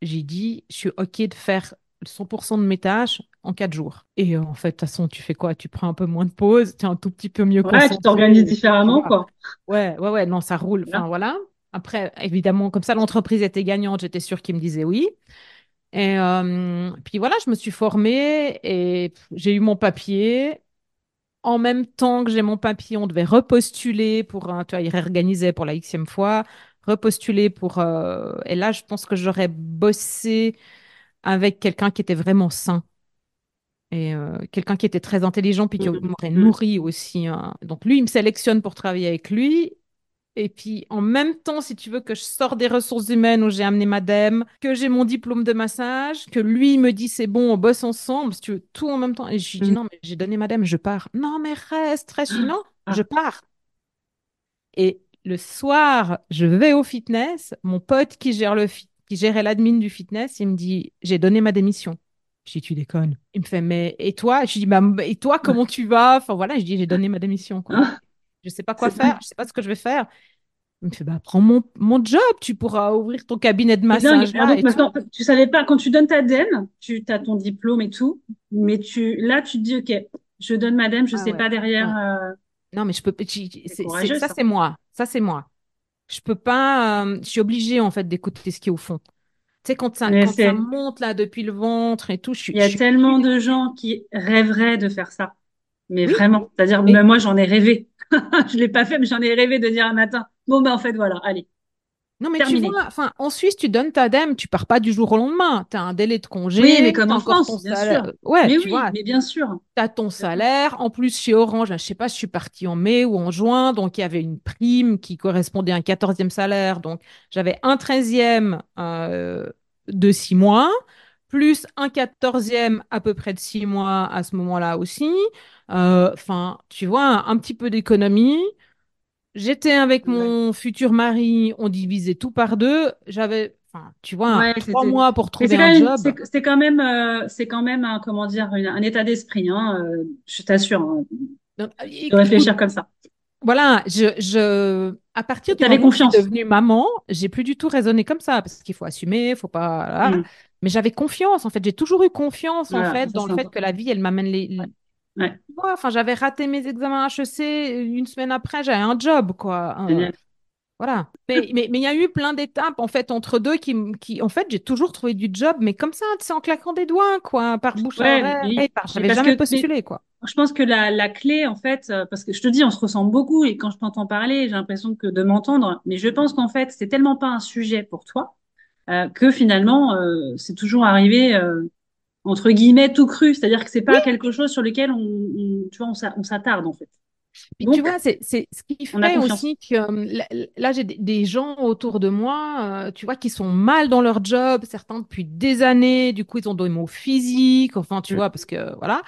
j'ai dit, je suis OK de faire cent pour cent de mes tâches en quatre jours. Et euh, en fait, de toute façon, tu fais quoi? Tu prends un peu moins de pause, tu es un tout petit peu mieux concentré. Ouais, tu t'organises différemment, quoi. Ouais, ouais, ouais, non, ça roule. Enfin, voilà. Après, évidemment, comme ça, l'entreprise était gagnante, j'étais sûre qu'ils me disaient oui. Et euh, puis voilà, je me suis formée et j'ai eu mon papier. En même temps que j'ai mon papier, on devait repostuler pour, hein, tu vois, il réorganisait pour la xème fois, repostuler pour, euh, et là, je pense que j'aurais bossé avec quelqu'un qui était vraiment sain et euh, quelqu'un qui était très intelligent puis qui m'aurait nourri aussi. Hein. Donc lui, il me sélectionne pour travailler avec lui. Et puis, en même temps, si tu veux que je sors des ressources humaines où j'ai amené ma D E M, que j'ai mon diplôme de massage, que lui me dit c'est bon, on bosse ensemble, si tu veux, tout en même temps. Et je lui dis non, mais j'ai donné ma D E M, je pars. Non, mais reste, reste. Non, je pars. Et le soir, je vais au fitness. Mon pote qui gère le fi- qui gérait l'admin du fitness, il me dit j'ai donné ma démission. Je dis tu déconnes. Il me fait mais et toi? Je dis bah, et toi comment tu vas? Enfin voilà, je dis j'ai donné ma démission quoi. Je ne sais pas quoi faire, je ne sais pas ce que je vais faire. Il me fait, bah, prends mon, mon job, tu pourras ouvrir ton cabinet de massage. Là, donc, maintenant, tu ne savais pas, quand tu donnes ta D E M, tu as ton diplôme et tout, mais tu, là, tu te dis, OK, je donne ma D E M, je ne ah, sais ouais, pas derrière. Ouais. Euh... Non, mais je peux. Je, c'est, c'est c'est, ça, ça, c'est moi. Ça, c'est moi. Je peux pas. Euh, je suis obligée, en fait, d'écouter ce qui est au fond. Tu sais, quand, ça, quand ça monte, là, depuis le ventre et tout, je suis. Il y a tellement suis... de gens qui rêveraient de faire ça. Mais oui. Vraiment, c'est-à-dire, oui. Bah, moi, j'en ai rêvé. Je ne l'ai pas fait, mais j'en ai rêvé de dire un matin, bon, ben, en fait, voilà, allez. Non, mais terminé. Tu vois, enfin, en Suisse, tu donnes ta D E M, tu ne pars pas du jour au lendemain. Tu as un délai de congé. Oui, mais comme en France, bien sûr. Ouais, mais tu oui, vois, mais bien sûr. Tu as ton salaire. En plus, chez Orange, je ne sais pas, je suis partie en mai ou en juin, donc il y avait une prime qui correspondait à un quatorzième salaire. Donc, j'avais un treizième euh, de six mois. Plus un quatorzième à peu près de six mois à ce moment-là aussi. Enfin, euh, tu vois, un, un petit peu d'économie. J'étais avec mon ouais. futur mari, on divisait tout par deux. J'avais, enfin, tu vois, ouais, trois c'était... mois pour trouver un job. C'est, c'est quand même, euh, c'est quand même, un, comment dire, une, un état d'esprit. Hein, euh, je t'assure. Hein, Donc, écoute, de réfléchir comme ça. Voilà, je, je, à partir du moment où je suis devenue maman, j'ai plus du tout raisonné comme ça parce qu'il faut assumer, faut pas. Là, mm. Mais j'avais confiance, en fait. J'ai toujours eu confiance, en ah, fait, dans le sympa. fait que la vie, elle m'amène les... Ouais. Ouais. Ouais, enfin, j'avais raté mes examens H E C. Une semaine après, j'avais un job, quoi. Euh, voilà. Mais il mais, mais y a eu plein d'étapes, en fait, entre deux qui... qui en fait, j'ai toujours trouvé du job, mais comme ça, tu sais, en claquant des doigts, quoi, par bouche ouais, à oreille. Par... J'avais jamais que, postulé, mais... quoi. Je pense que la, la clé, en fait, parce que je te dis, on se ressemble beaucoup, et quand je t'entends parler, j'ai l'impression que de m'entendre, mais je pense qu'en fait, c'est tellement pas un sujet pour toi, Euh, que finalement, euh, c'est toujours arrivé, euh, entre guillemets, tout cru. C'est-à-dire que c'est pas oui. quelque chose sur lequel on, on, tu vois, on s'attarde, en fait. Puis Donc, tu vois, c'est, c'est ce qui fait aussi que là, là j'ai des gens autour de moi, euh, tu vois, qui sont mal dans leur job, certains depuis des années, du coup, ils ont des maux physiques, enfin, tu mmh. vois, parce que voilà.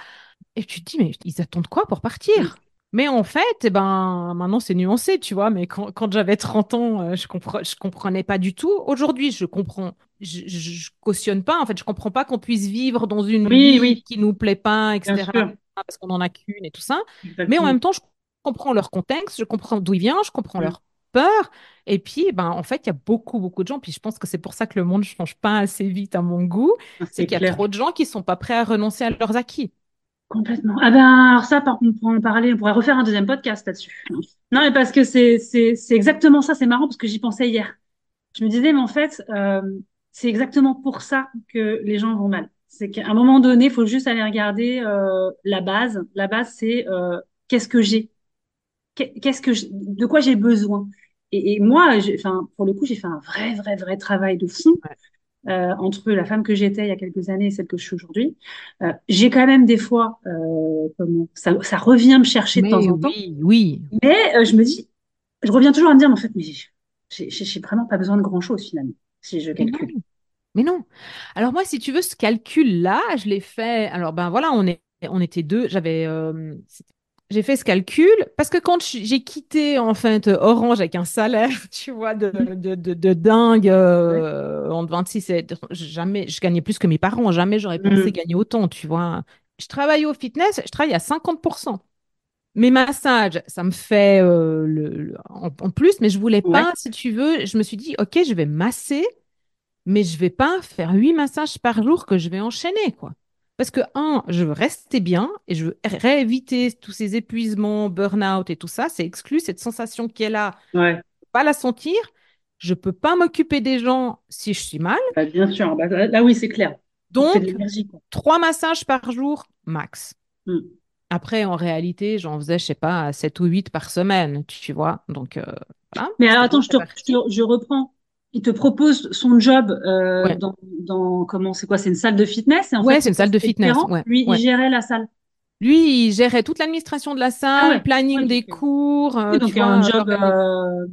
Et tu te dis, mais ils attendent quoi pour partir? Mmh. Mais en fait, eh ben, maintenant, c'est nuancé, tu vois. Mais quand, quand j'avais trente ans, euh, je compre- je comprenais pas du tout. Aujourd'hui, je comprends. Je, je, je cautionne pas. En fait, je comprends pas qu'on puisse vivre dans une oui, vie oui. qui nous plaît pas, et cetera. Parce qu'on en a qu'une et tout ça. Exactement. Mais en même temps, je comprends leur contexte. Je comprends d'où ils viennent. Je comprends oui. leur peur. Et puis, eh ben, en fait, il y a beaucoup, beaucoup de gens. Puis, je pense que c'est pour ça que le monde ne change pas assez vite à mon goût. Ah, c'est c'est qu'il y a trop de gens qui sont pas prêts à renoncer à leurs acquis. Complètement. Ah ben, alors ça, par contre, on pourrait en parler, on pourrait refaire un deuxième podcast là-dessus. Non, mais parce que c'est, c'est, c'est exactement ça, c'est marrant parce que j'y pensais hier. Je me disais, mais en fait, euh, c'est exactement pour ça que les gens vont mal. C'est qu'à un moment donné, il faut juste aller regarder euh, la base. La base, c'est euh, qu'est-ce que j'ai? qu'est-ce que je, de quoi j'ai besoin. Et, et moi, enfin, pour le coup, j'ai fait un vrai, vrai, vrai travail de fond. Ouais. Euh, entre la femme que j'étais il y a quelques années et celle que je suis aujourd'hui, euh, j'ai quand même des fois, euh, comment, ça, ça revient me chercher de mais temps oui, en temps. Oui. Mais euh, je me dis, je reviens toujours à me dire, mais en fait, mais j'ai, j'ai, j'ai vraiment pas besoin de grand-chose finalement, si je calcule. Mais non. mais non. Alors moi, si tu veux, ce calcul-là, je l'ai fait. Alors ben voilà, on est, on était deux. J'avais, euh, j'ai fait ce calcul parce que quand j'ai quitté en fait Orange avec un salaire, tu vois, de, de, de, de dingue, euh, oui. en vingt-six, jamais, je gagnais plus que mes parents, jamais j'aurais pensé mmh. gagner autant, tu vois. Je travaille au fitness, je travaille à cinquante pour cent. Mes massages, ça me fait euh, le, le, en, en plus, mais je voulais ouais. pas, si tu veux, je me suis dit, ok, je vais masser, mais je vais pas faire huit massages par jour que je vais enchaîner, quoi. Parce que, un, je veux rester bien et je veux éviter tous ces épuisements, burn-out et tout ça. C'est exclu, cette sensation qui est là, ouais. je ne peux pas la sentir. Je ne peux pas m'occuper des gens si je suis mal. Bah, bien sûr, bah, là oui, c'est clair. Donc, trois massages par jour, max. Mm. Après, en réalité, j'en faisais, je ne sais pas, sept ou huit par semaine, tu vois. Donc, euh, voilà. Mais alors, attends, je, te, je, te, je reprends. Il te propose son job euh, ouais. dans, dans comment c'est quoi c'est une salle de fitness et en ouais, fait, c'est une salle de fitness. Ouais, lui, ouais. il gérait la salle. Lui, il gérait toute l'administration de la salle, ah ouais. le planning ouais, des okay. cours. Oui, donc tu vois, un job. Euh...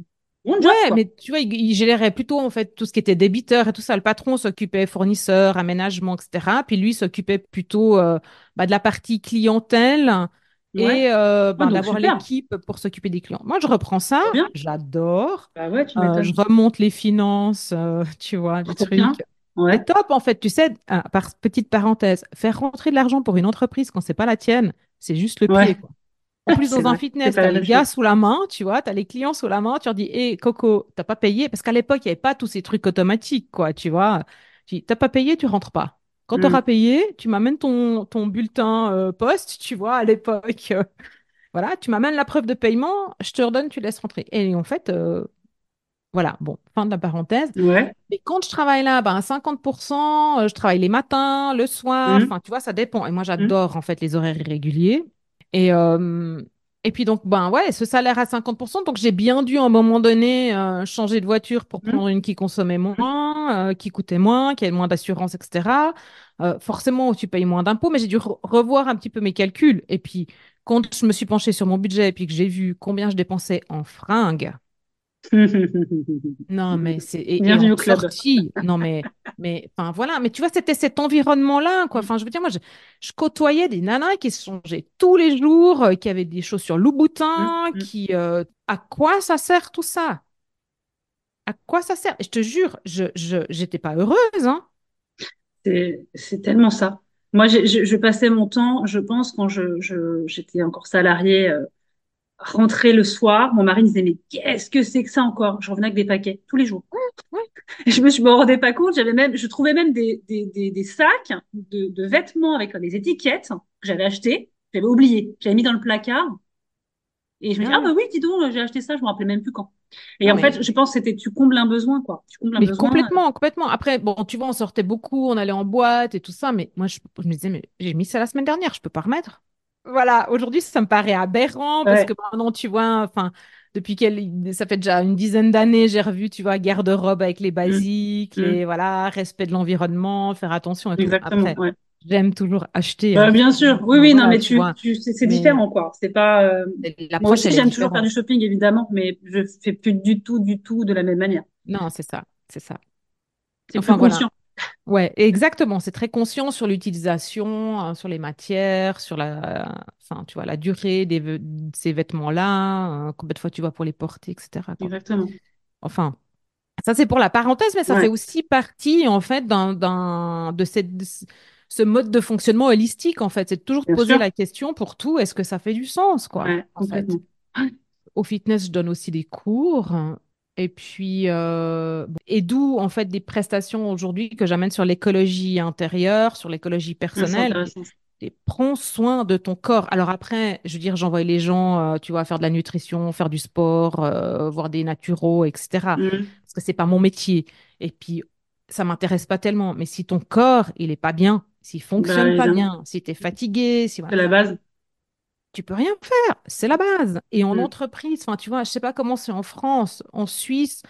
Bon job ouais, quoi. Mais tu vois, il, il gérait plutôt en fait tout ce qui était débiteur et tout ça. Le patron s'occupait fournisseurs, aménagements, et cetera. Puis lui s'occupait plutôt euh, bah, de la partie clientèle ouais. et euh, bah, ouais, d'avoir super. L'équipe pour s'occuper des clients. Moi, je reprends ça, bien. J'adore. Bah ouais, tu euh, je remonte les finances, euh, tu vois, du truc. Ouais. C'est top, en fait, tu sais, euh, par petite parenthèse, faire rentrer de l'argent pour une entreprise quand c'est pas la tienne, c'est juste le ouais. pied, quoi. En plus, dans vrai. Un fitness, t'as les gars chose. Sous la main, tu vois, t'as les clients sous la main, tu leur dis, hé, hey, Coco, t'as pas payé, parce qu'à l'époque, il n'y avait pas tous ces trucs automatiques, quoi, tu vois. Tu dis, t'as pas payé, tu rentres pas. Quand tu auras payé, tu m'amènes ton, ton bulletin euh, poste, tu vois, à l'époque. Euh, voilà, tu m'amènes la preuve de paiement, je te redonne, tu laisses rentrer. Et en fait, euh, voilà, bon, fin de la parenthèse. Ouais. Mais quand je travaille là, ben, à cinquante pour cent, je travaille les matins, le soir, enfin, mmh. tu vois, ça dépend. Et moi, j'adore, mmh. en fait, les horaires irréguliers. Et, euh, et puis, donc, ben, ouais, ce salaire à cinquante pour cent, donc j'ai bien dû, à un moment donné, euh, changer de voiture pour prendre mmh. une qui consommait moins, euh, qui coûtait moins, qui avait moins d'assurance, et cetera. Euh, forcément, tu payes moins d'impôts, mais j'ai dû re- revoir un petit peu mes calculs. Et puis, quand je me suis penchée sur mon budget et puis que j'ai vu combien je dépensais en fringues, non mais c'est et, et sortie. Non mais mais enfin voilà, mais tu vois, c'était cet environnement là quoi. Enfin je veux dire, moi je, je côtoyais des nanas qui se changeaient tous les jours, euh, qui avaient des chaussures Louboutin, mm-hmm. qui euh, à quoi ça sert tout ça? À quoi ça sert? Et je te jure, je je j'étais pas heureuse hein. C'est c'est tellement ça. Moi je, je, je passais mon temps, je pense quand je, je j'étais encore salariée euh... rentrer le soir, mon mari me disait mais qu'est-ce que c'est que ça encore? Je revenais avec des paquets tous les jours. Ouais, ouais. Je me je me rendais pas compte, j'avais même je trouvais même des des des, des sacs de, de vêtements avec des étiquettes que j'avais achetées, j'avais oublié, j'avais mis dans le placard et je me dis ah bah oui dis donc j'ai acheté ça, je me rappelais même plus quand. Et non, en mais... fait, je pense que c'était tu combles un besoin quoi, tu combles un mais besoin. Complètement, euh... complètement. Après bon, tu vois, on sortait beaucoup, on allait en boîte et tout ça, mais moi je, je me disais mais j'ai mis ça la semaine dernière, je peux pas remettre. Voilà, aujourd'hui, ça me paraît aberrant parce ouais. que maintenant, tu vois, enfin, depuis qu'elle, ça fait déjà une dizaine d'années, j'ai revu, tu vois, garde-robe avec les basiques, mmh. les, mmh. voilà, respect de l'environnement, faire attention. Et exactement, après, ouais. j'aime toujours acheter. Bah, hein, bien sûr, oui, oui, voilà, non, mais tu, tu, tu c'est, c'est mais... différent, quoi. C'est pas, euh... moi aussi, j'aime toujours faire du shopping, évidemment, mais je fais plus du tout, du tout de la même manière. Non, c'est ça, c'est ça. C'est enfin, plus voilà. conscient. Ouais, exactement. C'est très conscient sur l'utilisation, euh, sur les matières, sur la, euh, enfin, tu vois, la durée des v- de ces vêtements-là, euh, combien de fois tu vas pour les porter, et cetera. Quoi. Exactement. Enfin, ça c'est pour la parenthèse, mais ça ouais. fait aussi partie en fait d'un, d'un de, cette, de ce mode de fonctionnement holistique en fait. C'est de toujours bien poser sûr. La question pour tout. Est-ce que ça fait du sens, quoi ouais, en fait. Au fitness, je donne aussi des cours. Et puis, euh, et d'où, en fait, des prestations aujourd'hui que j'amène sur l'écologie intérieure, sur l'écologie personnelle. Et, et prends soin de ton corps. Alors après, je veux dire, j'envoie les gens, euh, tu vois, faire de la nutrition, faire du sport, euh, voir des naturaux, et cetera. Mmh. Parce que c'est pas mon métier. Et puis, ça m'intéresse pas tellement. Mais si ton corps, il est pas bien, s'il fonctionne bah, pas bien, si t'es fatigué, si... C'est la base. tu peux rien faire. C'est la base. Et en mmh. entreprise, enfin, tu vois, je sais pas comment c'est en France, en Suisse,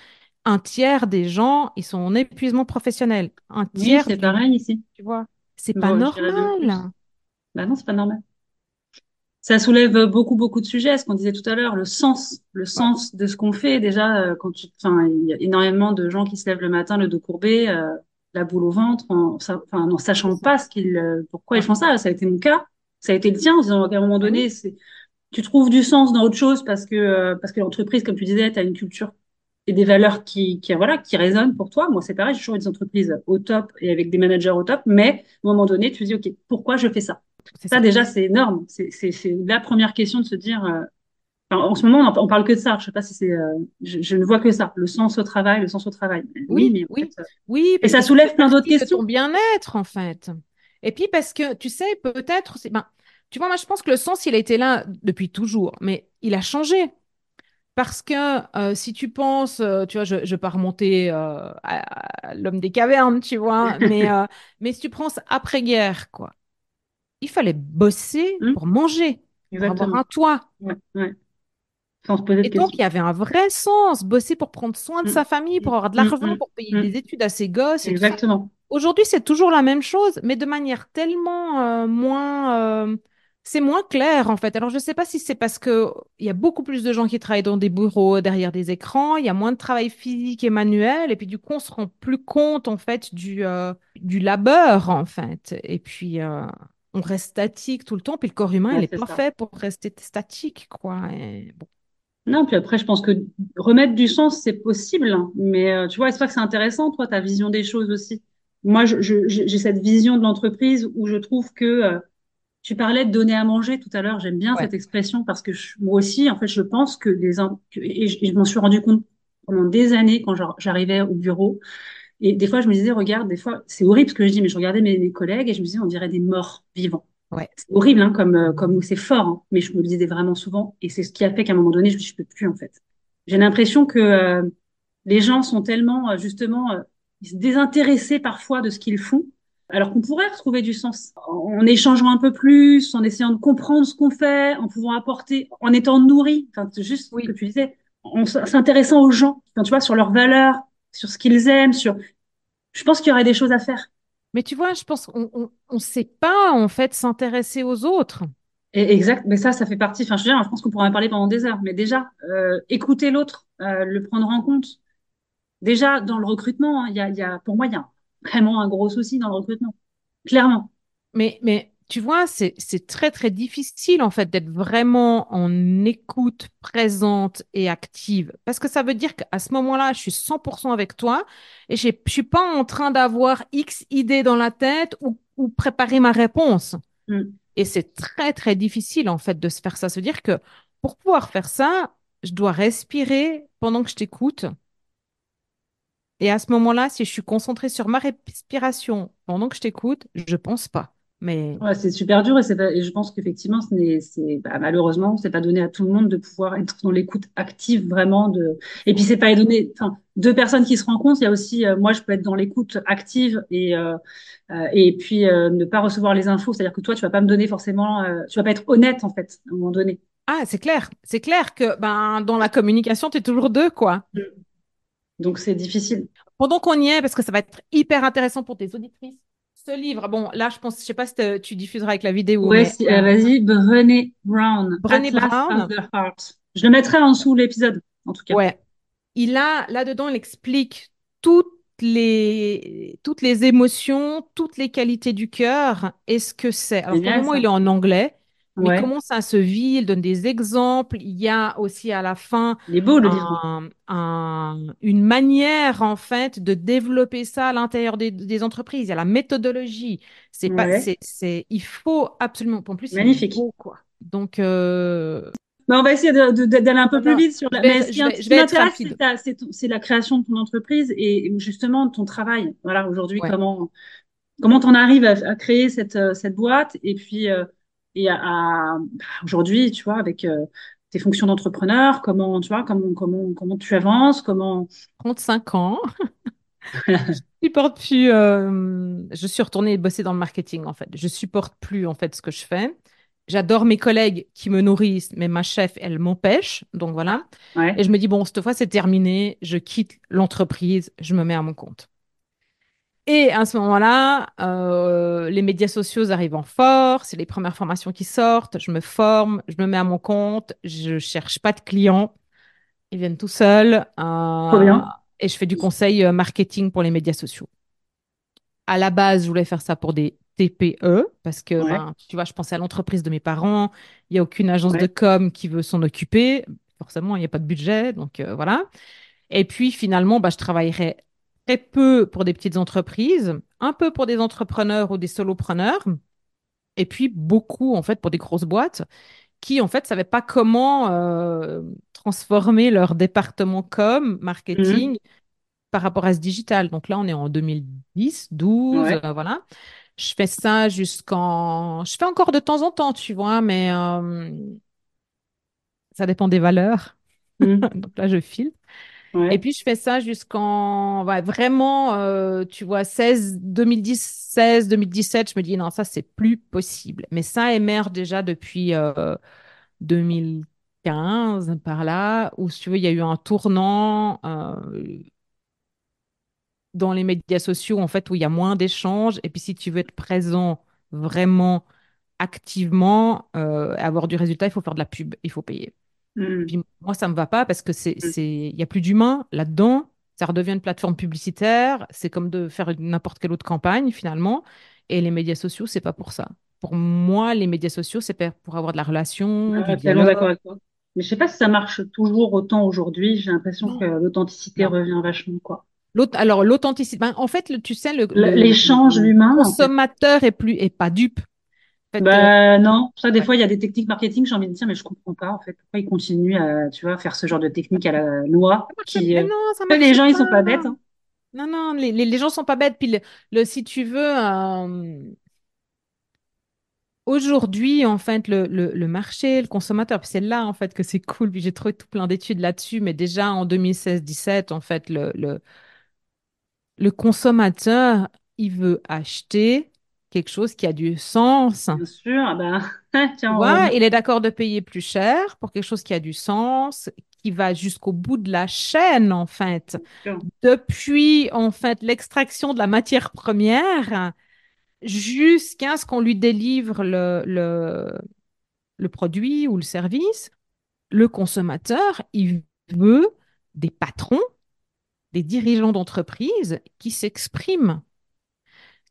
un tiers des gens, ils sont en épuisement professionnel. Un tiers. Oui, c'est pareil ici. Tu vois, c'est pas normal. Bah non, c'est pas normal. Ça soulève beaucoup, beaucoup de sujets, ce qu'on disait tout à l'heure, le sens, le sens de ce qu'on fait. Déjà, quand tu, enfin, il y a énormément de gens qui se lèvent le matin, le dos courbé, euh, la boule au ventre, en, enfin, en sachant pas ce qu'ils, pourquoi ils font ça. Ça a été mon cas, ça a été le tien, en disant qu'à un moment donné, c'est, tu trouves du sens dans autre chose parce que, euh, parce que l'entreprise, comme tu disais, t'as une culture et des valeurs qui, qui, voilà, qui résonnent pour toi. Moi, c'est pareil, j'ai toujours eu des entreprises au top et avec des managers au top, mais à un moment donné, tu te dis, OK, pourquoi je fais ça? Ça, ça, déjà, c'est énorme. C'est, c'est, c'est la première question de se dire... Euh... Enfin, en ce moment, on, on parle que de ça. Je sais pas si c'est... Euh... Je, je ne vois que ça. Le sens au travail, le sens au travail. Oui, oui. Mais oui, fait, oui et ça soulève plein d'autres questions. Ton bien-être, en fait. Et puis, parce que, tu sais, peut-être... C'est... Ben, tu vois, moi, je pense que le sens, il a été là depuis toujours, mais il a changé. Parce que euh, si tu penses, euh, tu vois, je, je vais pas remonter euh, à, à l'homme des cavernes, tu vois, mais, euh, mais si tu prends après-guerre, quoi. Il fallait bosser mmh. pour manger, exactement. Pour avoir un toit. Ouais, ouais. Sans se poser de questions. Et donc, il y avait un vrai sens, bosser pour prendre soin de mmh. sa famille, pour avoir de l'argent, mmh. pour payer mmh. des études à ses gosses. Et exactement. Tout ça. Aujourd'hui, c'est toujours la même chose, mais de manière tellement euh, moins... Euh, c'est moins clair, en fait. Alors, je ne sais pas si c'est parce qu'il y a beaucoup plus de gens qui travaillent dans des bureaux, derrière des écrans, il y a moins de travail physique et manuel, et puis du coup, on se rend plus compte, en fait, du, euh, du labeur, en fait. Et puis... Euh... on reste statique tout le temps, puis le corps humain, ouais, il est, est pas ça. Fait pour rester statique, quoi. Et bon. Non, puis après, je pense que remettre du sens, c'est possible, mais euh, tu vois, c'est vrai que c'est intéressant, toi, ta vision des choses aussi. Moi, je, je, j'ai cette vision de l'entreprise où je trouve que, euh, tu parlais de donner à manger tout à l'heure, j'aime bien ouais. cette expression, parce que je, moi aussi, en fait, je pense que, les, que et je, je m'en suis rendu compte pendant des années quand j'arrivais au bureau, et des fois, je me disais, regarde, des fois, c'est horrible ce que je dis, mais je regardais mes, mes collègues et je me disais, on dirait des morts vivants. Ouais. C'est horrible, hein, comme, comme c'est fort, hein, mais je me le disais vraiment souvent. Et c'est ce qui a fait qu'à un moment donné, je me suis dit, je peux plus, en fait. J'ai l'impression que euh, les gens sont tellement, justement, euh, désintéressés parfois de ce qu'ils font, alors qu'on pourrait retrouver du sens en échangeant un peu plus, en essayant de comprendre ce qu'on fait, en pouvant apporter, en étant nourri, enfin, c'est juste ce oui. que tu disais, en s'intéressant aux gens, enfin, tu vois, sur leurs valeurs, sur ce qu'ils aiment, sur... Je pense qu'il y aurait des choses à faire. Mais tu vois, je pense qu'on ne sait pas, en fait, s'intéresser aux autres. Et exact, mais ça, ça fait partie... Enfin, je, veux dire, je pense qu'on pourrait en parler pendant des heures, mais déjà, euh, écouter l'autre, euh, le prendre en compte. Déjà, dans le recrutement, hein, y a, y a, pour moi, il y a vraiment un gros souci dans le recrutement, clairement. Mais, mais tu vois, c'est, c'est très, très difficile, en fait, d'être vraiment en écoute présente et active. Parce que ça veut dire qu'à ce moment-là, je suis cent pour cent avec toi et je ne suis pas en train d'avoir X idées dans la tête ou, ou préparer ma réponse. Mm. Et c'est très, très difficile, en fait, de se faire ça. Ça veut dire que pour pouvoir faire ça, je dois respirer pendant que je t'écoute. Et à ce moment-là, si je suis concentrée sur ma respiration pendant que je t'écoute, je ne pense pas. Mais... Ouais, c'est super dur et, c'est pas... et je pense qu'effectivement, ce n'est... C'est... Bah, malheureusement, ce n'est pas donné à tout le monde de pouvoir être dans l'écoute active vraiment. De... Et puis, ce n'est pas donné, enfin, deux personnes qui se rencontrent, il y a aussi, euh, moi, je peux être dans l'écoute active et, euh, euh, et puis euh, ne pas recevoir les infos. C'est-à-dire que toi, tu ne vas pas me donner forcément, euh, tu ne vas pas être honnête, en fait, à un moment donné. Ah, c'est clair. C'est clair que ben, dans la communication, tu es toujours deux, quoi. Donc, c'est difficile. Pendant qu'on y est, parce que ça va être hyper intéressant pour tes auditrices. Ce livre, bon, là, je pense, je sais pas si tu diffuseras avec la vidéo. Oui, mais... si, euh, vas-y, Brené Brown. Brené Brown. Je le mettrai en dessous de l'épisode, en tout cas. Ouais. Il a, là-dedans, il explique toutes les, toutes les émotions, toutes les qualités du cœur et ce que c'est. Alors, pour le moment, il est en anglais. Mais ouais. Comment ça se vit? Il donne des exemples. Il y a aussi à la fin beau, un, un, une manière en fait de développer ça à l'intérieur des, des entreprises. Il y a la méthodologie. C'est ouais. pas, c'est, c'est, il faut absolument. En plus, magnifique. C'est beau, quoi. Donc, euh... bah, on va essayer de, de, d'aller un peu non, plus vite sur. La... Vais, mais ce qui m'intéresse, c'est, ta, c'est, ton, c'est la création de ton entreprise et justement ton travail. Voilà, aujourd'hui, ouais. comment comment t'en arrives à, à créer cette cette boîte et puis. Euh, Et à, à aujourd'hui, tu vois, avec euh, tes fonctions d'entrepreneur, comment tu vois, comment comment comment tu avances, comment. trente-cinq ans, je supporte plus. Euh, je suis retournée bosser dans le marketing en fait. Je supporte plus en fait ce que je fais J'adore mes collègues qui me nourrissent, mais ma chef, elle m'empêche. Donc voilà. Ouais. Et je me dis, bon, cette fois, c'est terminé. Je quitte l'entreprise. Je me mets à mon compte. Et à ce moment-là, euh, les médias sociaux arrivent en force. C'est les premières formations qui sortent. Je me forme. Je me mets à mon compte. Je cherche pas de clients. Ils viennent tout seuls. Euh, et je fais du conseil marketing pour les médias sociaux. À la base, je voulais faire ça pour des T P E, parce que, ouais. ben, tu vois, je pensais à l'entreprise de mes parents. Il n'y a aucune agence ouais. de com qui veut s'en occuper. Forcément, il n'y a pas de budget. Donc, euh, voilà. Et puis, finalement, bah, je travaillerais très peu pour des petites entreprises, un peu pour des entrepreneurs ou des solopreneurs, et puis beaucoup, en fait, pour des grosses boîtes qui, en fait, ne savaient pas comment euh, transformer leur département com, marketing, mmh. par rapport à ce digital. Donc là, on est en deux mille dix, douze, ouais. euh, voilà. Je fais ça jusqu'en... Je fais encore de temps en temps, tu vois, mais euh... ça dépend des valeurs. Mmh. Donc là, je file. Ouais. Et puis, je fais ça jusqu'en... Ouais, vraiment, euh, tu vois, seize, deux mille dix-sept, je me dis, non, ça, c'est plus possible. Mais ça émerge déjà depuis euh, deux mille quinze, par là, où, si tu veux, il y a eu un tournant... Euh... dans les médias sociaux, en fait, où il y a moins d'échanges. Et puis, si tu veux être présent vraiment activement, euh, avoir du résultat, il faut faire de la pub, il faut payer. Mm. Puis, moi, ça ne me va pas parce que c'est, c'est... il n'y a plus d'humain là-dedans. Ça redevient une plateforme publicitaire. C'est comme de faire n'importe quelle autre campagne, finalement. Et les médias sociaux, ce n'est pas pour ça. Pour moi, les médias sociaux, c'est pour avoir de la relation, ah, du dialogue. D'accord, d'accord. Mais je ne sais pas si ça marche toujours autant aujourd'hui. J'ai l'impression non. que l'authenticité non. revient vachement, quoi. L'autre, alors, l'authenticité, ben, en fait, le, tu sais, le, le, l'échange le, humain, le consommateur en fait. est plus, est pas dupe. En fait, bah, euh, non, ça, des ouais. fois, il y a des techniques marketing, j'ai envie de dire, mais je comprends pas, en fait, pourquoi ils continuent à, tu vois, faire ce genre de technique à la noix. Qui, euh... non, ça marche les gens, pas. Ils sont pas bêtes, hein. Non, non, les, les, les gens sont pas bêtes. Puis, le, le si tu veux, euh... aujourd'hui, en fait, le, le, le marché, le consommateur, puis c'est là, en fait, que c'est cool. Puis j'ai trouvé tout plein d'études là-dessus, mais déjà en deux mille seize, dix-sept, en fait, le, le, le consommateur, il veut acheter quelque chose qui a du sens. Bien sûr, ben, tiens, ouais, on... il est d'accord de payer plus cher pour quelque chose qui a du sens, qui va jusqu'au bout de la chaîne, en fait. Depuis, en fait, l'extraction de la matière première... jusqu'à ce qu'on lui délivre le, le, le produit ou le service, le consommateur, il veut des patrons, des dirigeants d'entreprise qui s'expriment,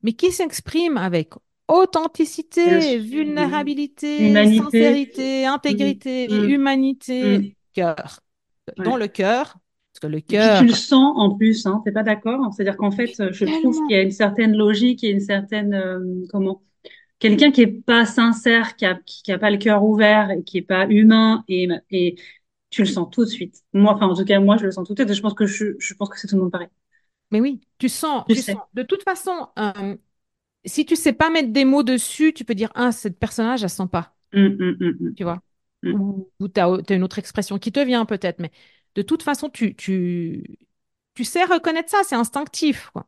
mais qui s'expriment avec authenticité, vulnérabilité, humanité. Sincérité, intégrité, mmh. humanité, mmh. cœur. Ouais. Dans le cœur. Que le cœur... Tu le sens en plus, hein, t'es pas d'accord? C'est-à-dire qu'en fait, je Tellement. trouve qu'il y a une certaine logique et une certaine... Euh, comment Quelqu'un qui est pas sincère, qui a, qui, qui a pas le cœur ouvert, et qui est pas humain, et, et tu le sens tout de suite. Moi, enfin, en tout cas, moi, je le sens tout de suite. Je pense que, je, je pense que c'est tout le monde pareil. Mais oui, tu sens. Tu sens. De toute façon, euh, si tu sais pas mettre des mots dessus, tu peux dire, ah, cette personne-là, je la sens pas. Mm, mm, mm, tu vois mm. Ou, ou t'as, t'as une autre expression qui te vient peut-être, mais... De toute façon, tu, tu, tu sais reconnaître ça, c'est instinctif, quoi.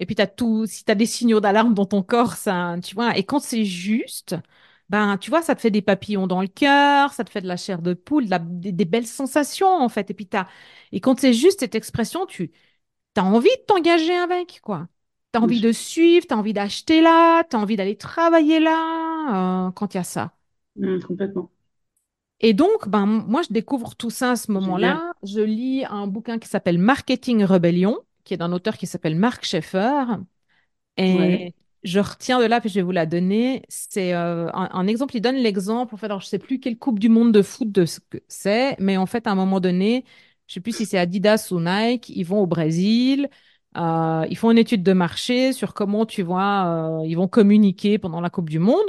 Et puis, t'as tout, si tu as des signaux d'alarme dans ton corps, ça, tu vois, et quand c'est juste, ben, tu vois, ça te fait des papillons dans le cœur, ça te fait de la chair de poule, de la, des, des belles sensations, en fait. Et puis, t'as, et quand c'est juste cette expression, tu as envie de t'engager avec, quoi. Tu as envie de suivre, tu as envie d'acheter là, tu as envie d'aller travailler là, euh, quand il y a ça. Mmh, complètement. Et donc, ben, moi, je découvre tout ça à ce moment-là. Je lis un bouquin qui s'appelle Marketing Rebellion, qui est d'un auteur qui s'appelle Marc Schaeffer. Et ouais. je retiens de là, puis je vais vous la donner. C'est euh, un, un exemple, il donne l'exemple. En fait, alors, je ne sais plus quelle coupe du monde de foot de ce que c'est, mais en fait, à un moment donné, je ne sais plus si c'est Adidas ou Nike, ils vont au Brésil. Euh, ils font une étude de marché sur comment, tu vois, euh, ils vont communiquer pendant la Coupe du Monde.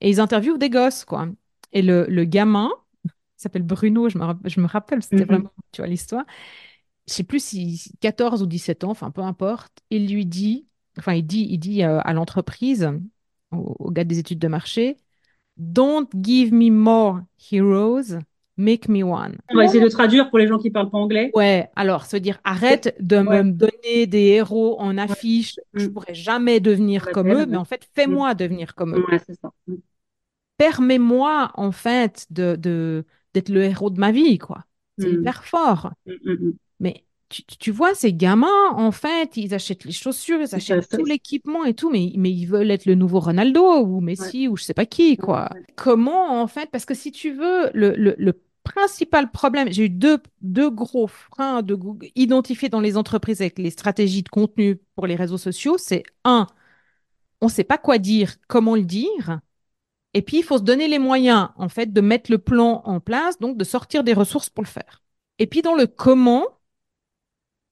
Et ils interviewent des gosses, quoi. Et le, le gamin, il s'appelle Bruno, je me, je me rappelle, c'était mm-hmm. vraiment, tu vois, l'histoire. Je ne sais plus si quatorze ou dix-sept ans, enfin, peu importe. Il lui dit, enfin, il dit, il dit euh, à l'entreprise, au, au gars des études de marché, « Don't give me more heroes, make me one ». On va essayer de traduire pour les gens qui ne parlent pas anglais. Ouais, alors, se dire « Arrête de ouais. me donner des héros en affiche, ouais. je ne pourrai jamais devenir ouais. comme ouais. eux, mais en fait, fais-moi ouais. devenir comme eux. Ouais, » c'est ça. permets-moi, en fait, de, de, d'être le héros de ma vie, quoi. C'est mmh. hyper fort. Mmh. Mais tu, tu vois, ces gamins, en fait, ils achètent les chaussures, ils achètent ça, tout ça. l'équipement et tout, mais, mais ils veulent être le nouveau Ronaldo ou Messi ouais. ou je sais pas qui, quoi. Ouais. Comment, en fait, parce que si tu veux, le, le, le principal problème, j'ai eu deux, deux gros freins de, identifiés dans les entreprises avec les stratégies de contenu pour les réseaux sociaux, c'est un, on ne sait pas quoi dire, comment le dire. Et puis, il faut se donner les moyens, en fait, de mettre le plan en place, donc de sortir des ressources pour le faire. Et puis, dans le comment,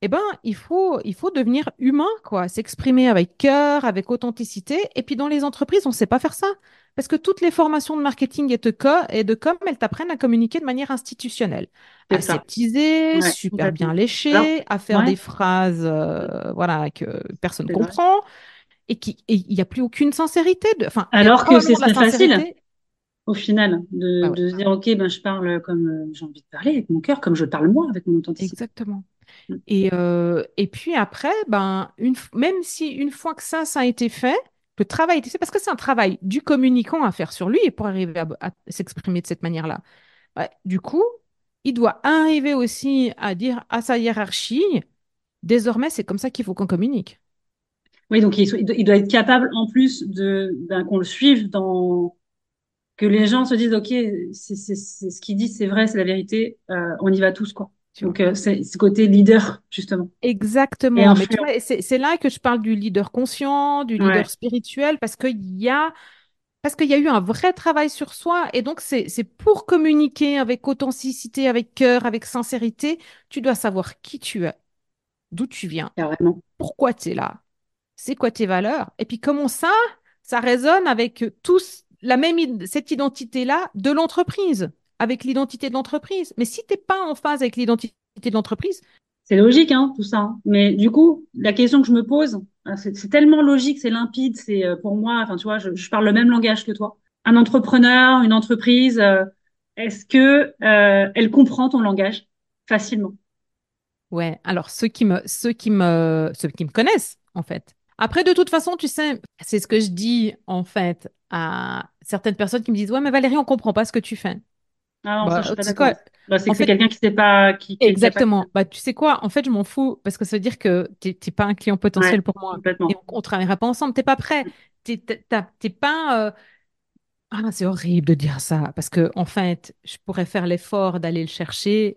eh ben, il faut, il faut devenir humain, quoi, s'exprimer avec cœur, avec authenticité. Et puis, dans les entreprises, on ne sait pas faire ça. Parce que toutes les formations de marketing et de com, et de com elles t'apprennent à communiquer de manière institutionnelle. Aseptisé, ouais, super bien léché, Alors, à faire ouais. des phrases euh, voilà, que personne ne comprend. Vrai. Et il n'y a plus aucune sincérité. De, Alors que c'est très facile, au final, de, bah ouais. de se dire « Ok, ben, je parle comme euh, j'ai envie de parler, avec mon cœur, comme je parle moi, avec mon authenticité. » Exactement. Mmh. Et, euh, et puis après, ben, une, même si une fois que ça, ça a été fait, le travail a été fait, parce que c'est un travail du communicant à faire sur lui et pour arriver à, à s'exprimer de cette manière-là. Ouais, du coup, il doit arriver aussi à dire à sa hiérarchie « Désormais, c'est comme ça qu'il faut qu'on communique. » Oui, donc il, il doit être capable en plus de ben, qu'on le suive, dans que les gens se disent ok, c'est, c'est, c'est ce qu'il dit, c'est vrai, c'est la vérité, euh, on y va tous quoi. Donc euh, c'est ce côté leader justement. Exactement. Mais tu vois, c'est, c'est là que je parle du leader conscient, du leader ouais. spirituel, parce que il y a parce qu'il y a eu un vrai travail sur soi, et donc c'est c'est pour communiquer avec authenticité, avec cœur, avec sincérité, tu dois savoir qui tu es, d'où tu viens, Carrément. pourquoi tu es là. C'est quoi tes valeurs? Et puis comment ça, ça résonne avec tous la même id- cette identité-là de l'entreprise, avec l'identité de l'entreprise. Mais si t'es pas en phase avec l'identité de l'entreprise, c'est logique, hein, tout ça. Mais du coup, la question que je me pose, c'est, c'est tellement logique, c'est limpide, c'est pour moi. Enfin, tu vois, je, je parle le même langage que toi. Un entrepreneur, une entreprise, euh, est-ce que euh, elle comprend ton langage facilement? Ouais. Alors ceux qui me, ceux qui me, ceux qui me connaissent, en fait. Après, de toute façon, tu sais, c'est ce que je dis, en fait, à certaines personnes qui me disent « Ouais, mais Valérie, on ne comprend pas ce que tu fais. » Ah non, bah, ça, je ne suis pas d'accord. Bah, c'est que fait... c'est quelqu'un qui ne sait pas… Qui, qui Exactement. Sait pas... Bah, tu sais quoi, en fait, je m'en fous, parce que ça veut dire que tu n'es pas un client potentiel ouais, pour moi. Complètement. Et on ne travaillera pas ensemble, tu n'es pas prêt. Tu n'es pas… Euh... Ah, c'est horrible de dire ça, parce que, en fait, je pourrais faire l'effort d'aller le chercher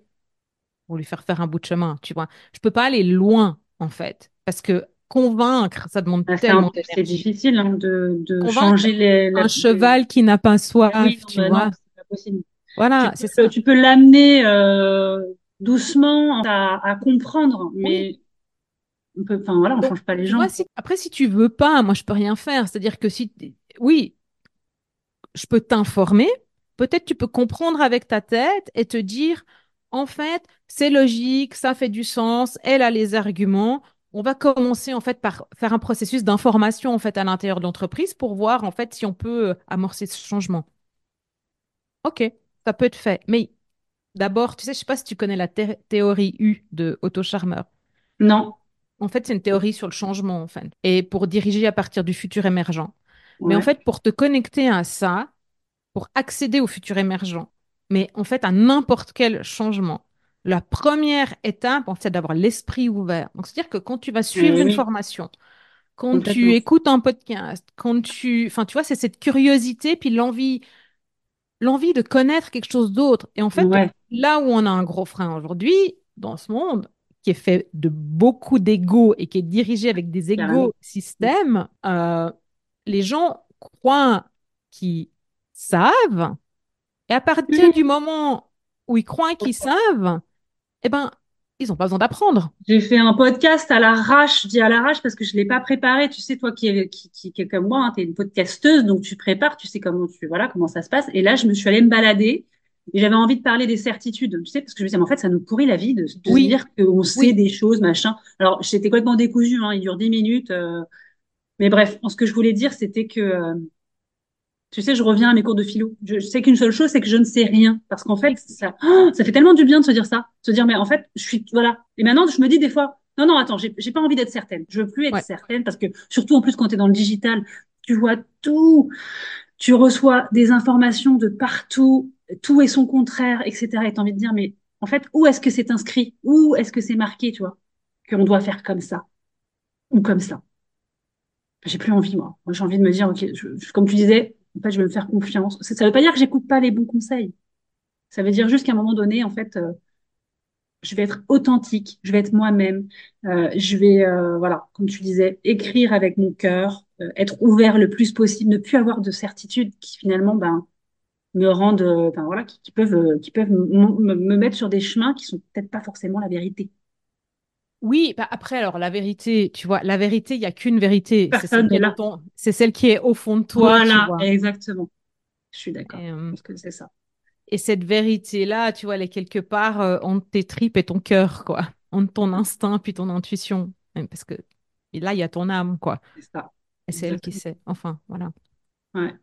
pour lui faire faire un bout de chemin, tu vois. Je ne peux pas aller loin, en fait, parce que… Convaincre, ça demande ah, tellement d'énergie. C'est difficile hein, de, de changer les... La... Un cheval qui n'a pas soif, oui, non, tu bah vois. Non, c'est pas possible. Voilà, tu c'est peux, ça. Tu peux l'amener euh, doucement à, à comprendre, mais oui. on peut, enfin voilà, on Donc, change pas les gens. Vois, si, après, si tu veux pas, moi je peux rien faire. C'est-à-dire que si, oui, je peux t'informer. Peut-être tu peux comprendre avec ta tête et te dire, en fait, c'est logique, ça fait du sens. Elle a les arguments. On va commencer en fait par faire un processus d'information en fait à l'intérieur de l'entreprise pour voir en fait si on peut amorcer ce changement. Ok, ça peut être fait. Mais d'abord, tu sais, je sais pas si tu connais la thé- théorie U de Otto Scharmer. Non. En fait, c'est une théorie sur le changement en fait et pour diriger à partir du futur émergent. Ouais. Mais en fait, pour te connecter à ça, pour accéder au futur émergent, mais en fait à n'importe quel changement. La première étape, c'est d'avoir l'esprit ouvert. Donc, c'est-à-dire que quand tu vas suivre oui, une oui. formation, quand tu écoutes un podcast, quand tu... Enfin, tu vois, c'est cette curiosité puis l'envie, l'envie de connaître quelque chose d'autre. Et en fait, ouais. là où on a un gros frein aujourd'hui, dans ce monde, qui est fait de beaucoup d'égos et qui est dirigé avec des égo-systèmes, euh, les gens croient qu'ils savent. Et à partir oui. du moment où ils croient qu'ils savent... Eh ben, ils n'ont pas besoin d'apprendre. J'ai fait un podcast à l'arrache, je dis à l'arrache parce que je ne l'ai pas préparé. Tu sais, toi qui es, qui, qui, qui est comme moi, hein, tu es une podcasteuse, donc tu prépares, tu sais comment, tu, voilà, comment ça se passe. Et là, je me suis allée me balader et j'avais envie de parler des certitudes, tu sais, parce que je me disais, mais en fait, ça nous pourrit la vie de, de oui. se dire qu'on sait oui. des choses, machin. Alors, j'étais complètement décousue, hein, il dure dix minutes. Euh... Mais bref, ce que je voulais dire, c'était que, euh... tu sais, je reviens à mes cours de philo. Je, je sais qu'une seule chose, c'est que je ne sais rien. Parce qu'en fait, ça, oh, ça fait tellement du bien de se dire ça. De se dire, mais en fait, je suis, voilà. Et maintenant, je me dis des fois, non, non, attends, j'ai, j'ai pas envie d'être certaine. Je veux plus être ouais. certaine parce que, surtout en plus, quand t'es dans le digital, tu vois tout. tu reçois des informations de partout, tout et son contraire, et cetera. Et tu as envie de dire, mais en fait, où est-ce que c'est inscrit? Où est-ce que c'est marqué, tu vois, qu'on doit faire comme ça ou comme ça? J'ai plus envie, moi. Moi, j'ai envie de me dire, ok, je, je, comme tu disais, en fait, je vais me faire confiance. Ça ne veut pas dire que j'écoute pas les bons conseils. Ça veut dire juste qu'à un moment donné, en fait, euh, je vais être authentique, je vais être moi-même, euh, je vais, euh, voilà, comme tu disais, écrire avec mon cœur, euh, être ouvert le plus possible, ne plus avoir de certitudes qui finalement, ben, me rendent, euh, ben voilà, qui, qui peuvent, euh, qui peuvent me, me mettre sur des chemins qui sont peut-être pas forcément la vérité. Oui, bah après, alors, la vérité, tu vois, la vérité, il n'y a qu'une vérité. C'est celle, qui ton... c'est celle qui est au fond de toi. Voilà, tu vois. Exactement. Je suis d'accord. Et, euh... parce que c'est ça. Et cette vérité-là, tu vois, elle est quelque part euh, entre tes tripes et ton cœur, quoi. Entre ton instinct puis ton intuition. Parce que et là, il y a ton âme, quoi. C'est ça. Et c'est elle qui sait. Enfin, voilà. Ouais.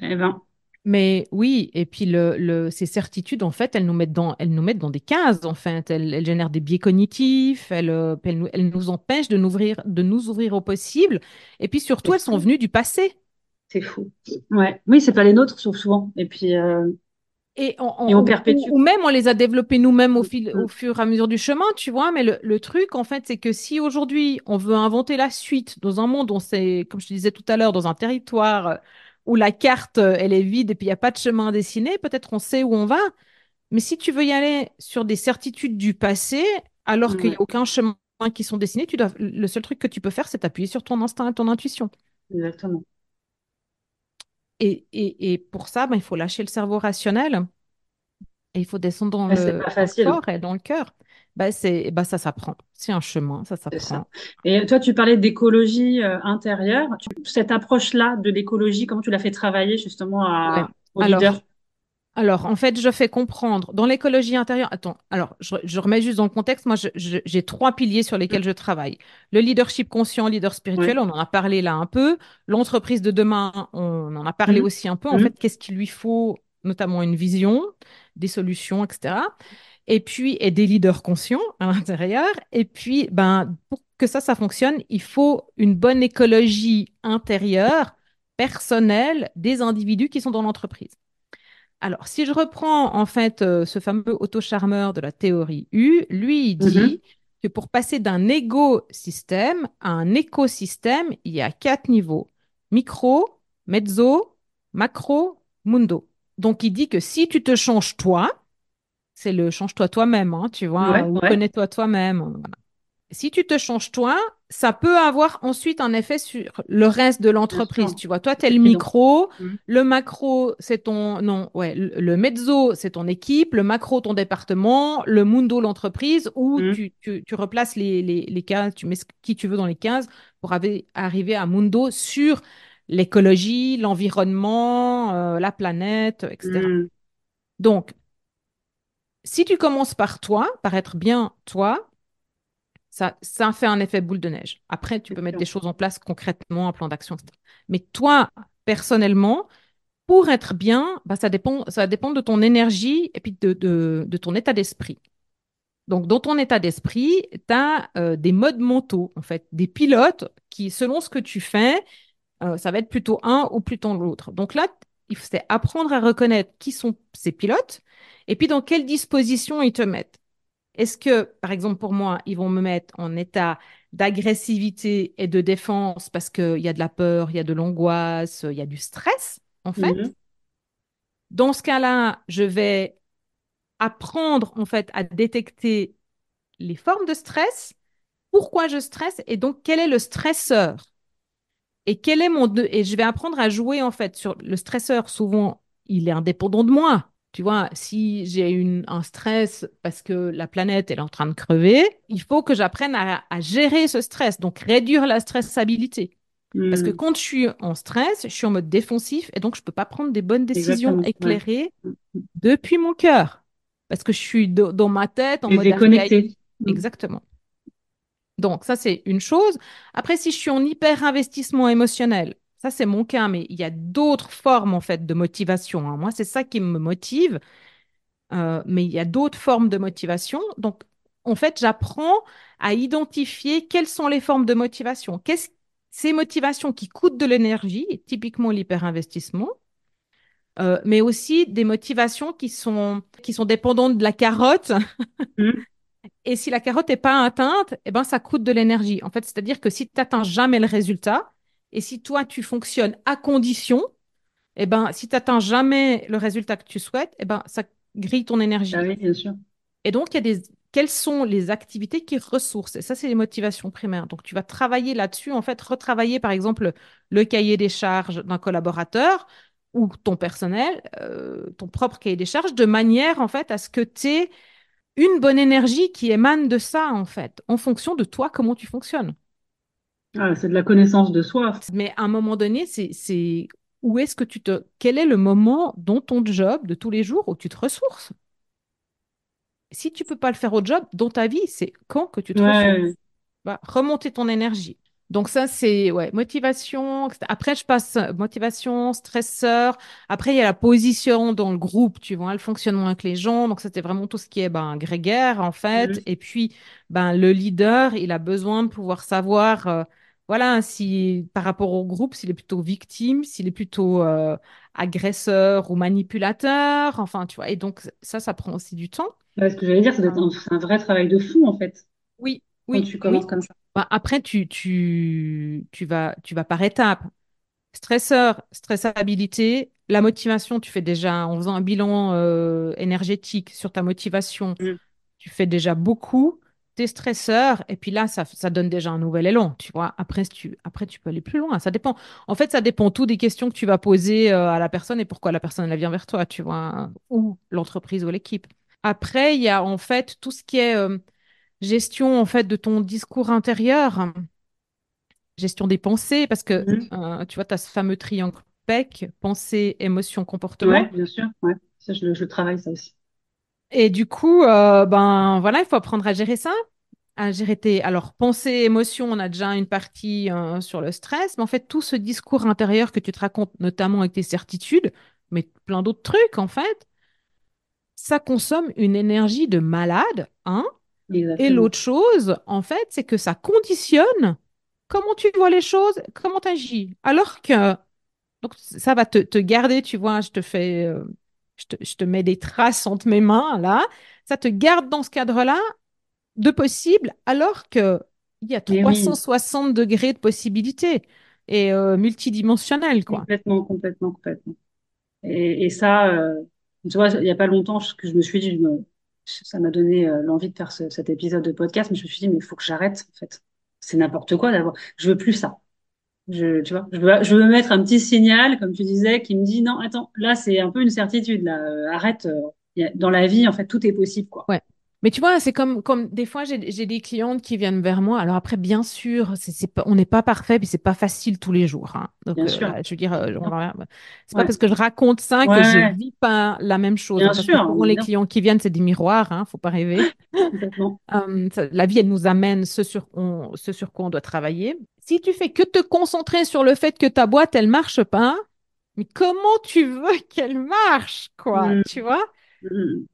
Eh ben. Mais oui, et puis le, le, ces certitudes, en fait, elles nous mettent dans, elles nous mettent dans des cases, en fait. Elles, elles génèrent des biais cognitifs, elles, elles, nous, elles nous empêchent de, n'ouvrir, de nous ouvrir au possible. Et puis surtout, elles sont venues du passé. C'est fou. Ouais. Oui, c'est pas les nôtres, sauf souvent. Et puis... Euh... Et on, on, et on perpétue. Ou même, on les a développés nous-mêmes au, fil, au fur et à mesure du chemin, tu vois. Mais le, le truc, en fait, c'est que si aujourd'hui, on veut inventer la suite dans un monde, on sait, comme je te disais tout à l'heure, dans un territoire où la carte, elle est vide et puis il n'y a pas de chemin dessiné, peut-être on sait où on va. Mais si tu veux y aller sur des certitudes du passé, alors ouais. qu'il n'y a aucun chemin qui sont dessinés, tu dois, le seul truc que tu peux faire, c'est t'appuyer sur ton instinct et ton intuition. Exactement. Et, et, et pour ça, ben, il faut lâcher le cerveau rationnel et il faut descendre dans ben, le corps et dans le cœur. Ben, c'est, ben, ça s'apprend. C'est un chemin, ça s'apprend. C'est ça. Et toi, tu parlais d'écologie euh, intérieure. Tu, cette approche-là de l'écologie, comment tu l'as fait travailler justement à, ouais. aux alors, leaders ? Alors, en fait, je fais comprendre dans l'écologie intérieure. Attends, alors, je, je remets juste dans le contexte. Moi, je, je, j'ai trois piliers sur lesquels je travaille. Le leadership conscient, leader spirituel, ouais. on en a parlé là un peu. L'entreprise de demain, on en a parlé mmh. aussi un peu. En mmh. fait, qu'est-ce qu'il lui faut, notamment une vision, des solutions, et cetera. Et puis, et des leaders conscients à l'intérieur. Et puis, ben, pour que ça, ça fonctionne, il faut une bonne écologie intérieure, personnelle, des individus qui sont dans l'entreprise. Alors, si je reprends en fait euh, ce fameux Otto Scharmer de la théorie U, lui, il dit mm-hmm. que pour passer d'un égo-système à un écosystème, il y a quatre niveaux. Micro, mezzo, macro, mundo. Donc, il dit que si tu te changes toi, c'est le change-toi toi-même, hein, tu vois, ouais, ou ouais. connais-toi toi-même. Voilà. Si tu te changes toi, ça peut avoir ensuite un effet sur le reste de l'entreprise. Tu vois, toi, t'es le micro, mmh. le macro, c'est ton, non, ouais, le, le mezzo, c'est ton équipe, le macro, ton département, le mundo, l'entreprise, où mmh. tu, tu, tu replaces les, les, les cases, tu mets qui tu veux dans les cases pour av- arriver à mundo sur l'écologie, l'environnement, euh, la planète, et cetera. Mmh. Donc, si tu commences par toi, par être bien toi, Ça, ça fait un effet boule de neige. Après, tu peux mettre des choses en place concrètement, un plan d'action, et cetera. Mais toi, personnellement, pour être bien, bah, ça dépend, ça dépend de ton énergie et puis de, de, de ton état d'esprit. Donc, dans ton état d'esprit, tu as euh, des modes mentaux, en fait, des pilotes qui, selon ce que tu fais, euh, ça va être plutôt un ou plutôt l'autre. Donc là, c'est apprendre à reconnaître qui sont ces pilotes et puis dans quelle disposition ils te mettent. Est-ce que, par exemple, pour moi, ils vont me mettre en état d'agressivité et de défense parce qu'il y a de la peur, il y a de l'angoisse, il y a du stress, en fait. Mmh. Dans ce cas-là, je vais apprendre, en fait, à détecter les formes de stress, pourquoi je stresse et donc quel est le stresseur. Et, quel est mon de... et je vais apprendre à jouer, en fait, sur le stresseur. Souvent, il est indépendant de moi. Tu vois, si j'ai une, un stress parce que la planète est en train de crever, il faut que j'apprenne à, à gérer ce stress, donc réduire la stressabilité. Mmh. Parce que quand je suis en stress, je suis en mode défensif et donc je ne peux pas prendre des bonnes décisions Exactement. éclairées ouais. depuis mon cœur. Parce que je suis do- dans ma tête, en et mode déconnecté. Mmh. Exactement. Donc ça, c'est une chose. Après, si je suis en hyper-investissement émotionnel, ça, c'est mon cas, mais il y a d'autres formes, en fait, de motivation. Hein. Moi, c'est ça qui me motive, euh, mais il y a d'autres formes de motivation. Donc, en fait, j'apprends à identifier quelles sont les formes de motivation. Qu'est-ce... Ces motivations qui coûtent de l'énergie, typiquement l'hyperinvestissement, euh, mais aussi des motivations qui sont, qui sont dépendantes de la carotte. Mmh. Et si la carotte n'est pas atteinte, eh ben, ça coûte de l'énergie. En fait, c'est-à-dire que si tu n'atteins jamais le résultat, et si toi, tu fonctionnes à condition, eh ben, si tu n'atteins jamais le résultat que tu souhaites, eh ben, ça grille ton énergie. Ah oui, bien sûr. Et donc, il y a des... quelles sont les activités qui ressourcent? Et ça, c'est les motivations primaires. Donc, tu vas travailler là-dessus, en fait, retravailler, par exemple, le cahier des charges d'un collaborateur ou ton personnel, euh, ton propre cahier des charges, de manière, en fait, à ce que tu aies une bonne énergie qui émane de ça, en fait, en fonction de toi, comment tu fonctionnes. Ah, c'est de la connaissance de soi. Mais à un moment donné, c'est, c'est... où est-ce que tu te... Quel est le moment dans ton job de tous les jours où tu te ressources? Si tu ne peux pas le faire au job, dans ta vie, c'est quand que tu te ouais. ressources? Bah, remonter ton énergie. Donc ça, c'est ouais, motivation. Après, je passe motivation, stresseur. Après, il y a la position dans le groupe, tu vois, le fonctionnement avec les gens. Donc, c'était vraiment tout ce qui est ben, grégaire, en fait. Mmh. Et puis, ben, le leader, il a besoin de pouvoir savoir... Euh, Voilà, si par rapport au groupe, s'il est plutôt victime, s'il est plutôt euh, agresseur ou manipulateur, enfin, tu vois. Et donc, ça, ça prend aussi du temps. Ouais, ce que j'allais dire, c'est un, c'est un vrai travail de fond, en fait. Oui, quand oui. Quand tu commences oui. comme ça. Bah, après, tu, tu, tu, vas, tu vas par étapes. Stresseur, stressabilité, la motivation, tu fais déjà, en faisant un bilan euh, énergétique sur ta motivation, mmh. tu fais déjà beaucoup. Tes stresseurs, et puis là, ça, ça donne déjà un nouvel élan, tu vois. Après tu, après, tu peux aller plus loin. Ça dépend. En fait, ça dépend tout des questions que tu vas poser euh, à la personne et pourquoi la personne, elle vient vers toi, tu vois, ou l'entreprise ou l'équipe. Après, il y a en fait tout ce qui est euh, gestion, en fait, de ton discours intérieur, gestion des pensées, parce que, mmh. euh, tu vois, tu as ce fameux triangle P E C, pensée, émotion, comportement. Oui, bien sûr. Ouais. Ça, je, je travaille ça aussi. Et du coup, euh, ben voilà, il faut apprendre à gérer ça, à gérer tes. Alors, pensée, émotion, on a déjà une partie euh, sur le stress, mais en fait, tout ce discours intérieur que tu te racontes, notamment avec tes certitudes, mais plein d'autres trucs, en fait, ça consomme une énergie de malade, hein. Exactement. Et l'autre chose, en fait, c'est que ça conditionne comment tu vois les choses, comment tu agis. Alors que. Donc, ça va te, te garder, tu vois, je te fais. Euh... Je te, je te mets des traces entre mes mains, là. Ça te garde dans ce cadre-là de possible, alors qu'il y a trois cent soixante oui. degrés de possibilités et euh, multidimensionnelles, quoi. Complètement, complètement, complètement. Et, et ça, euh, tu vois, il n'y a pas longtemps que je me suis dit, me, ça m'a donné euh, l'envie de faire ce, cet épisode de podcast, mais je me suis dit, mais il faut que j'arrête, en fait. C'est n'importe quoi d'avoir. Je veux plus ça. Je, tu vois, je veux, je veux mettre un petit signal, comme tu disais, qui me dit non, attends, là c'est un peu une certitude, là, euh, arrête. Euh, a, dans la vie, en fait, tout est possible, quoi. Ouais. Mais tu vois, c'est comme, comme des fois, j'ai, j'ai des clientes qui viennent vers moi. Alors après, bien sûr, c'est, c'est pas, on n'est pas parfait, puis c'est pas facile tous les jours. Hein. Donc, bien euh, sûr. Je veux dire, euh, genre, c'est ouais. pas parce que je raconte ça que ouais. je vis pas la même chose. Bien hein, parce sûr. Que pour les bien. Clients qui viennent, c'est des miroirs, hein, faut pas rêver. euh, ça, la vie, elle nous amène ce sur, on, ce sur quoi on doit travailler. Si tu fais que te concentrer sur le fait que ta boîte, elle marche pas, mais comment tu veux qu'elle marche, quoi, mmh. tu vois? Mmh.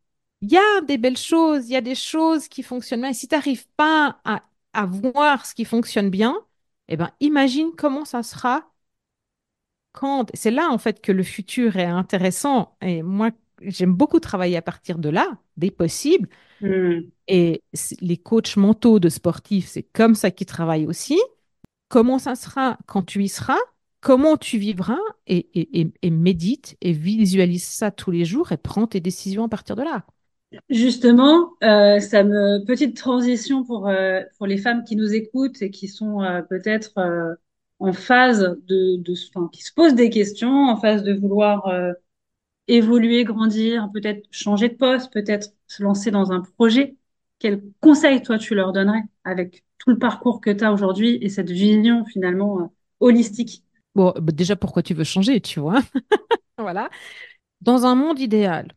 Il y a des belles choses, il y a des choses qui fonctionnent bien. Et si tu n'arrives pas à, à voir ce qui fonctionne bien, eh ben, imagine comment ça sera quand... C'est là, en fait, que le futur est intéressant. Et moi, j'aime beaucoup travailler à partir de là, des possibles. Mmh. Et les coachs mentaux de sportifs, c'est comme ça qu'ils travaillent aussi. Comment ça sera quand tu y seras, comment tu vivras, et, et, et, et médite et visualise ça tous les jours et prends tes décisions à partir de là. Justement, euh, ça me petite transition pour euh, pour les femmes qui nous écoutent et qui sont euh, peut-être euh, en phase de, de enfin, qui se posent des questions, en phase de vouloir euh, évoluer, grandir, peut-être changer de poste, peut-être se lancer dans un projet. Quel conseil toi tu leur donnerais avec tout le parcours que tu as aujourd'hui et cette vision finalement euh, holistique? Bon, bah déjà pourquoi tu veux changer, tu vois. Voilà. Dans un monde idéal.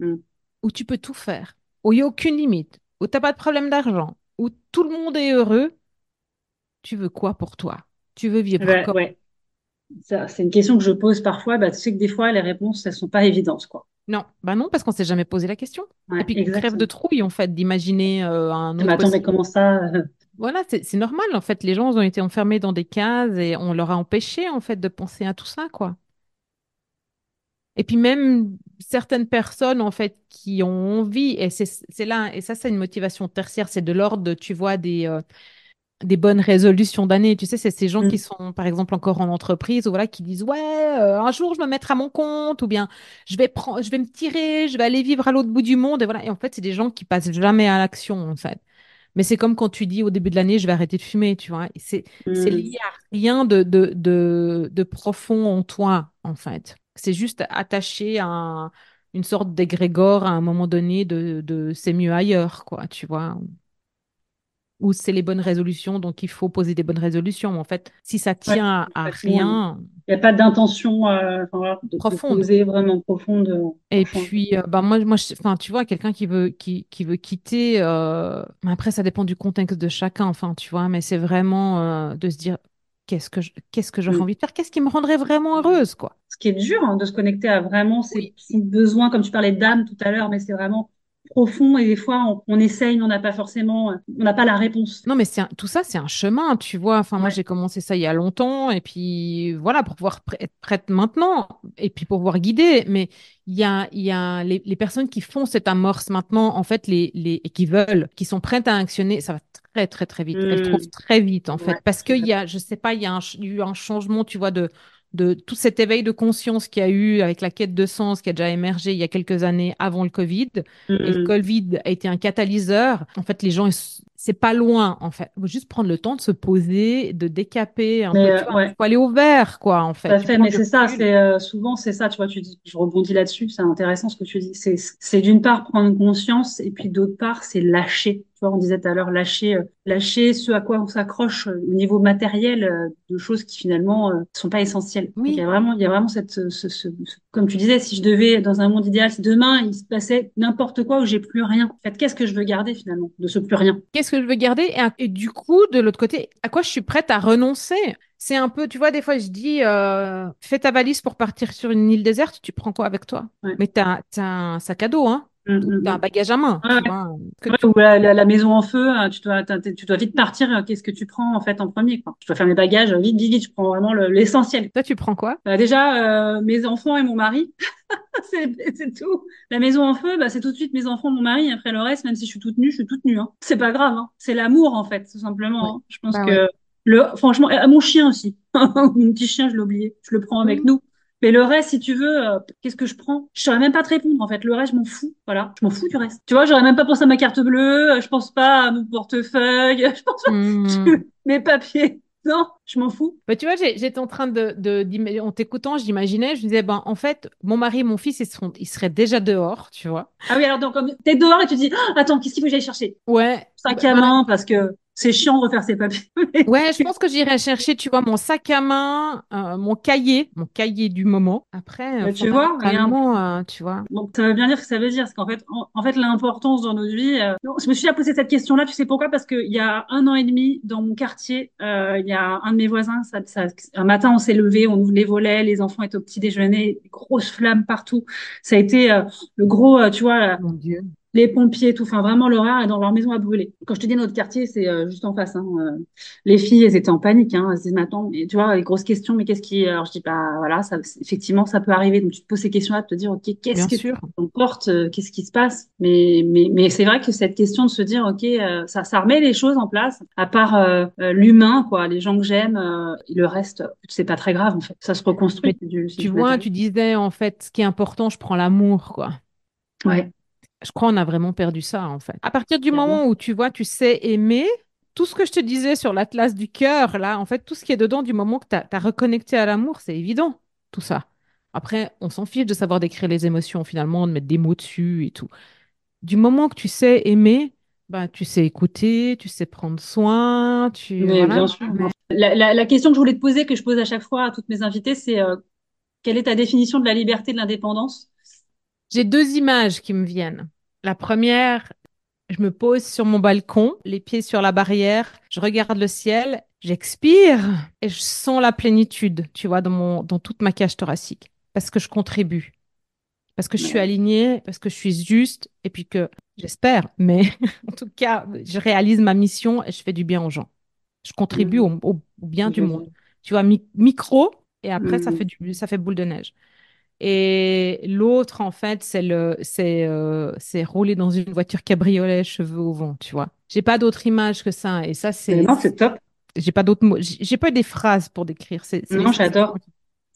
Mm. Où tu peux tout faire, où il n'y a aucune limite, où tu n'as pas de problème d'argent, où tout le monde est heureux, tu veux quoi pour toi? Tu veux vivre bah, comment? Ouais. Ça, c'est une question que je pose parfois. Bah, tu sais que des fois, les réponses, elles ne sont pas évidentes, quoi. Non, bah non, parce qu'on ne s'est jamais posé la question. Ouais, et puis, on crève de trouille, en fait, d'imaginer euh, un autre... Mais attends, possible. Mais comment ça? Voilà, c'est, c'est normal, en fait. Les gens ont été enfermés dans des cases et on leur a empêché, en fait, de penser à tout ça, quoi. Et puis même certaines personnes, en fait, qui ont envie, et c'est, c'est là, et ça, c'est une motivation tertiaire, c'est de l'ordre, de, tu vois, des, euh, des bonnes résolutions d'année. Tu sais, c'est ces gens mmh. qui sont, par exemple, encore en entreprise, ou voilà, qui disent, ouais, euh, un jour, je me mettrai à mon compte, ou bien, je vais prendre, je vais me tirer, je vais aller vivre à l'autre bout du monde, et voilà. Et en fait, c'est des gens qui passent jamais à l'action, en fait. Mais c'est comme quand tu dis au début de l'année, je vais arrêter de fumer, tu vois. C'est, mmh. c'est lié à rien de, de, de, de profond en toi, en fait. C'est juste attaché à un, une sorte d'égrégore à un moment donné de, de c'est mieux ailleurs, quoi, tu vois. Ou c'est les bonnes résolutions, donc il faut poser des bonnes résolutions. Mais en fait, si ça tient ouais, à rien... Il n'y a pas d'intention euh, de, profonde. de poser vraiment profonde. profonde. Et puis, euh, bah, moi, moi je, tu vois, quelqu'un qui veut, qui, qui veut quitter... Euh, après, ça dépend du contexte de chacun, enfin, tu vois, mais c'est vraiment euh, de se dire... Qu'est-ce que, je, qu'est-ce que j'aurais oui. envie de faire? Qu'est-ce qui me rendrait vraiment heureuse, quoi? Ce qui est dur hein, de se connecter à vraiment ces oui. petits besoins, comme tu parlais d'âme tout à l'heure, mais c'est vraiment profond et des fois, on, on essaye, mais on n'a pas forcément, on n'a pas la réponse. Non, mais c'est un, tout ça, c'est un chemin, tu vois. Enfin, ouais. moi, j'ai commencé ça il y a longtemps et puis voilà, pour pouvoir pr- être prête maintenant et puis pour pouvoir guider. Mais il y a, y a les, les personnes qui font cette amorce maintenant, en fait, les, les, et qui veulent, qui sont prêtes à actionner, ça va très, très, très vite. Mmh. Elles trouvent très vite, en fait. Ouais. Parce qu'il y a, je sais pas, il y a un, eu un changement, tu vois, de, de tout cet éveil de conscience qu'il y a eu avec la quête de sens qui a déjà émergé il y a quelques années avant le Covid. Mmh. Et le Covid a été un catalyseur. En fait, les gens, c'est pas loin, en fait. Il faut juste prendre le temps de se poser, de décaper. Un peu, euh, tu vois, ouais. faut aller au vert, quoi, en fait. Tout à fait, mais c'est ça. C'est, euh, souvent, c'est ça, tu vois, tu dis, je rebondis là-dessus, c'est intéressant ce que tu dis. C'est, c'est d'une part prendre conscience et puis d'autre part, c'est lâcher. On disait tout à l'heure lâcher, lâcher ce à quoi on s'accroche au niveau matériel de choses qui finalement ne sont pas essentielles. Oui. Il y a vraiment, il y a vraiment cette, ce, ce, ce, comme tu disais, si je devais dans un monde idéal, si demain il se passait n'importe quoi où j'ai plus rien. En fait, qu'est-ce que je veux garder finalement de ce plus rien ? Qu'est-ce que je veux garder et, à, et du coup, de l'autre côté, à quoi je suis prête à renoncer ? C'est un peu, tu vois, des fois, je dis, euh, fais ta valise pour partir sur une île déserte, tu prends quoi avec toi ? Ouais. Mais t'as, t'as un sac à dos, hein ? Mmh, t'as un bagage à main ouais. tu vois, que ouais, tu... ou la, la, la maison en feu tu dois, tu dois vite partir, qu'est-ce que tu prends en fait en premier quoi. Je dois faire mes bagages vite vite vite, je prends vraiment le, l'essentiel. Toi tu prends quoi? Bah, déjà euh, mes enfants et mon mari. c'est, c'est tout. La maison en feu bah, c'est tout de suite mes enfants, mon mari, et après le reste même si je suis toute nue, je suis toute nue hein. C'est pas grave hein. C'est l'amour en fait tout simplement ouais. hein. Je pense bah, que ouais. le, franchement mon chien aussi mon petit chien je l'ai oublié, je le prends avec mmh. nous. Mais le reste, si tu veux, euh, qu'est-ce que je prends? Je saurais même pas te répondre, en fait. Le reste, je m'en fous. Voilà. Je m'en fous du reste. Tu vois, j'aurais même pas pensé à ma carte bleue. Je pense pas à mon portefeuille. Je pense pas mmh. à mes papiers. Non, je m'en fous. Bah, tu vois, j'ai, j'étais en train de, de, en t'écoutant, j'imaginais, je disais, ben, en fait, mon mari et mon fils, ils seront, ils seraient déjà dehors, tu vois. Ah oui, alors, donc, t'es dehors et tu te dis, oh, attends, qu'est-ce qu'il faut que j'aille chercher? Ouais. Sac à main, parce que, c'est chiant de refaire ses papiers. Ouais, je pense que j'irai chercher, tu vois, mon sac à main, euh, mon cahier, mon cahier du moment. Après, euh, tu vois, vraiment, euh, tu vois. Donc, ça veut bien dire ce que ça veut dire. Parce qu'en fait, en, en fait, l'importance dans notre vie, euh... je me suis déjà posé cette question-là. Tu sais pourquoi? Parce qu'il y a un an et demi, dans mon quartier, il euh, y a un de mes voisins, ça, ça, un matin, on s'est levé, on ouvre les volets, les enfants étaient au petit déjeuner, grosses flammes partout. Ça a été euh, le gros, euh, tu vois. Euh... Mon Dieu. Les pompiers et tout, enfin vraiment l'horreur, et dans leur maison à brûler. Quand je te dis notre quartier, c'est euh, juste en face. Hein. Euh, les filles, elles étaient en panique. Hein. Elles se disaient, mais attends, mais, tu vois, les grosses questions, mais qu'est-ce qui... Alors je dis, bah voilà, ça, effectivement, ça peut arriver. Donc tu te poses ces questions-là, de te dire, ok, qu'est-ce Bien que on porte, euh, qu'est-ce qui se passe mais, mais, mais c'est vrai que cette question de se dire, ok, euh, ça, ça remet les choses en place, à part euh, euh, l'humain, quoi, les gens que j'aime, euh, le reste, c'est pas très grave, en fait. Ça se reconstruit. Mais, du, tu vois, tu disais, en fait, ce qui est important, je prends l'amour, quoi. Ouais. Je crois qu'on a vraiment perdu ça, en fait. À partir du moment où tu vois, tu sais aimer, tout ce que je te disais sur l'atlas du cœur, là, en fait, tout ce qui est dedans, du moment que tu as reconnecté à l'amour, c'est évident, tout ça. Après, on s'en fiche de savoir décrire les émotions, finalement, de mettre des mots dessus et tout. Du moment que tu sais aimer, bah, tu sais écouter, tu sais prendre soin, tu... Mais voilà, bien sûr. Mais... La, la, la question que je voulais te poser, que je pose à chaque fois à toutes mes invitées, c'est euh, quelle est ta définition de la liberté, de l'indépendance ? J'ai deux images qui me viennent. La première, je me pose sur mon balcon, les pieds sur la barrière, je regarde le ciel, j'expire et je sens la plénitude, tu vois, dans mon, dans toute ma cage thoracique, parce que je contribue, parce que je suis alignée, parce que je suis juste et puis que j'espère, mais en tout cas, je réalise ma mission et je fais du bien aux gens. Je contribue mmh. au, au bien mmh. du monde, tu vois, mi- micro et après mmh. ça fait du, ça fait boule de neige. Et l'autre, en fait, c'est le, c'est, euh, c'est rouler dans une voiture cabriolet, cheveux au vent, tu vois. J'ai pas d'autre image que ça. Et ça, c'est. Non, c'est top. J'ai pas d'autres mots. J'ai pas des phrases pour décrire. C'est, c'est non, j'adore.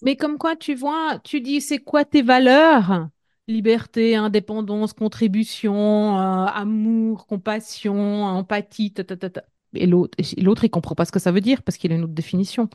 Mais comme quoi, tu vois, tu dis, c'est quoi tes valeurs? Liberté, indépendance, contribution, euh, amour, compassion, empathie, ta, ta, ta, ta. Et l'autre, l'autre, il comprend pas ce que ça veut dire parce qu'il a une autre définition.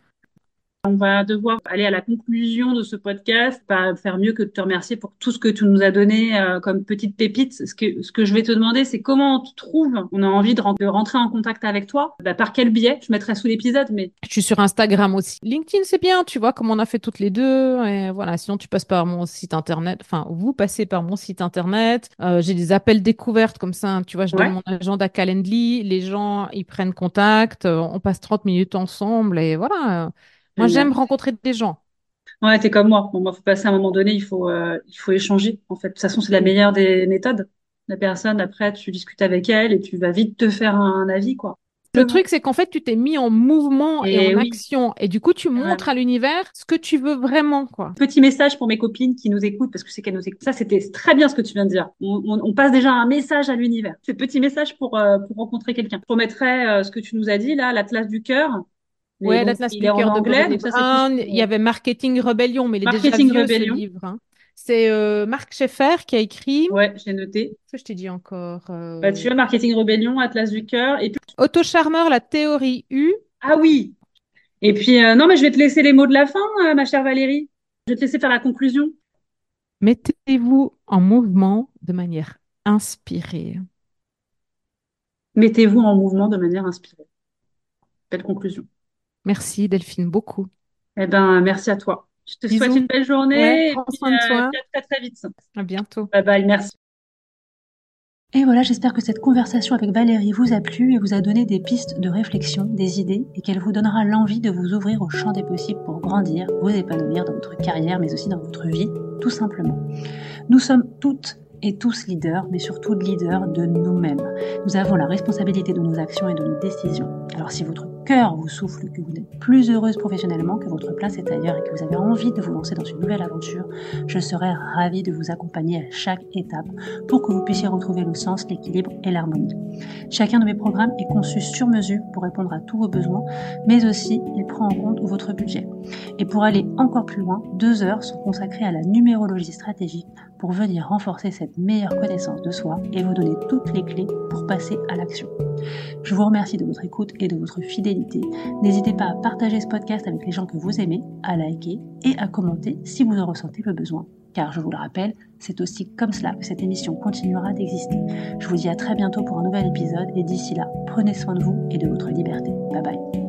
On va devoir aller à la conclusion de ce podcast, pas faire mieux que de te remercier pour tout ce que tu nous as donné euh, comme petite pépite. Ce que, ce que je vais te demander, c'est comment on te trouve. On a envie de, re- de rentrer en contact avec toi. Bah, par quel biais? Je mettrai sous l'épisode, mais... Je suis sur Instagram aussi. LinkedIn, c'est bien, tu vois, comme on a fait toutes les deux. Et voilà, sinon, tu passes par mon site internet. Enfin, vous passez par mon site internet. Euh, j'ai des appels découvertes comme ça. Tu vois, je ouais. donne mon agenda Calendly. Les gens, ils prennent contact. Euh, on passe trente minutes ensemble et voilà... Moi, j'aime rencontrer des gens. Ouais, t'es comme moi. Bon, moi, faut passer à un moment donné, il faut, euh, il faut échanger. En fait, de toute façon, c'est la meilleure des méthodes. La personne, après, tu discutes avec elle et tu vas vite te faire un avis, quoi. Le truc, c'est qu'en fait, tu t'es mis en mouvement et, et en oui. action. Et du coup, tu montres ouais. à l'univers ce que tu veux vraiment, quoi. Petit message pour mes copines qui nous écoutent, parce que c'est qu'elles nous écoutent. Ça, c'était très bien ce que tu viens de dire. On, on, on passe déjà un message à l'univers. C'est petit message pour, euh, pour rencontrer quelqu'un. Je remettrai euh, ce que tu nous as dit, là, l'Atlas du cœur. Mais ouais, bon, l'Atlas du cœur de Brené Brown, il y avait Marketing Rebellion, mais il est Marketing déjà vieux Rebellion. Ce livre. Hein. C'est euh, Marc Schaeffer qui a écrit. Ouais, j'ai noté. Qu'est-ce que je t'ai dit encore euh... bah, tu vois, Marketing Rebellion, Atlas du cœur. Et puis... Otto Scharmer, la théorie U. Ah oui. Et puis, euh, non, mais je vais te laisser les mots de la fin, euh, ma chère Valérie. Je vais te laisser faire la conclusion. Mettez-vous en mouvement de manière inspirée. Mettez-vous en mouvement de manière inspirée. Belle conclusion. Merci Delphine, beaucoup. Eh ben, merci à toi. Je te Bisous. Souhaite une belle journée. Ouais, prends soin et puis, de toi. À très, très vite. À bientôt. Bye bye, merci. Et voilà, j'espère que cette conversation avec Valérie vous a plu et vous a donné des pistes de réflexion, des idées, et qu'elle vous donnera l'envie de vous ouvrir au champ des possibles pour grandir, vous épanouir dans votre carrière, mais aussi dans votre vie, tout simplement. Nous sommes toutes et tous leaders, mais surtout leaders de nous-mêmes. Nous avons la responsabilité de nos actions et de nos décisions. Alors si votre cœur vous souffle, que vous n'êtes plus heureuse professionnellement, que votre place est ailleurs et que vous avez envie de vous lancer dans une nouvelle aventure, je serai ravie de vous accompagner à chaque étape pour que vous puissiez retrouver le sens, l'équilibre et l'harmonie. Chacun de mes programmes est conçu sur mesure pour répondre à tous vos besoins, mais aussi il prend en compte votre budget. Et pour aller encore plus loin, deux heures sont consacrées à la numérologie stratégique pour venir renforcer cette meilleure connaissance de soi et vous donner toutes les clés pour passer à l'action. Je vous remercie de votre écoute et de votre fidélité. N'hésitez pas à partager ce podcast avec les gens que vous aimez, à liker et à commenter si vous en ressentez le besoin. Car je vous le rappelle, c'est aussi comme cela que cette émission continuera d'exister. Je vous dis à très bientôt pour un nouvel épisode et d'ici là, prenez soin de vous et de votre liberté. Bye bye.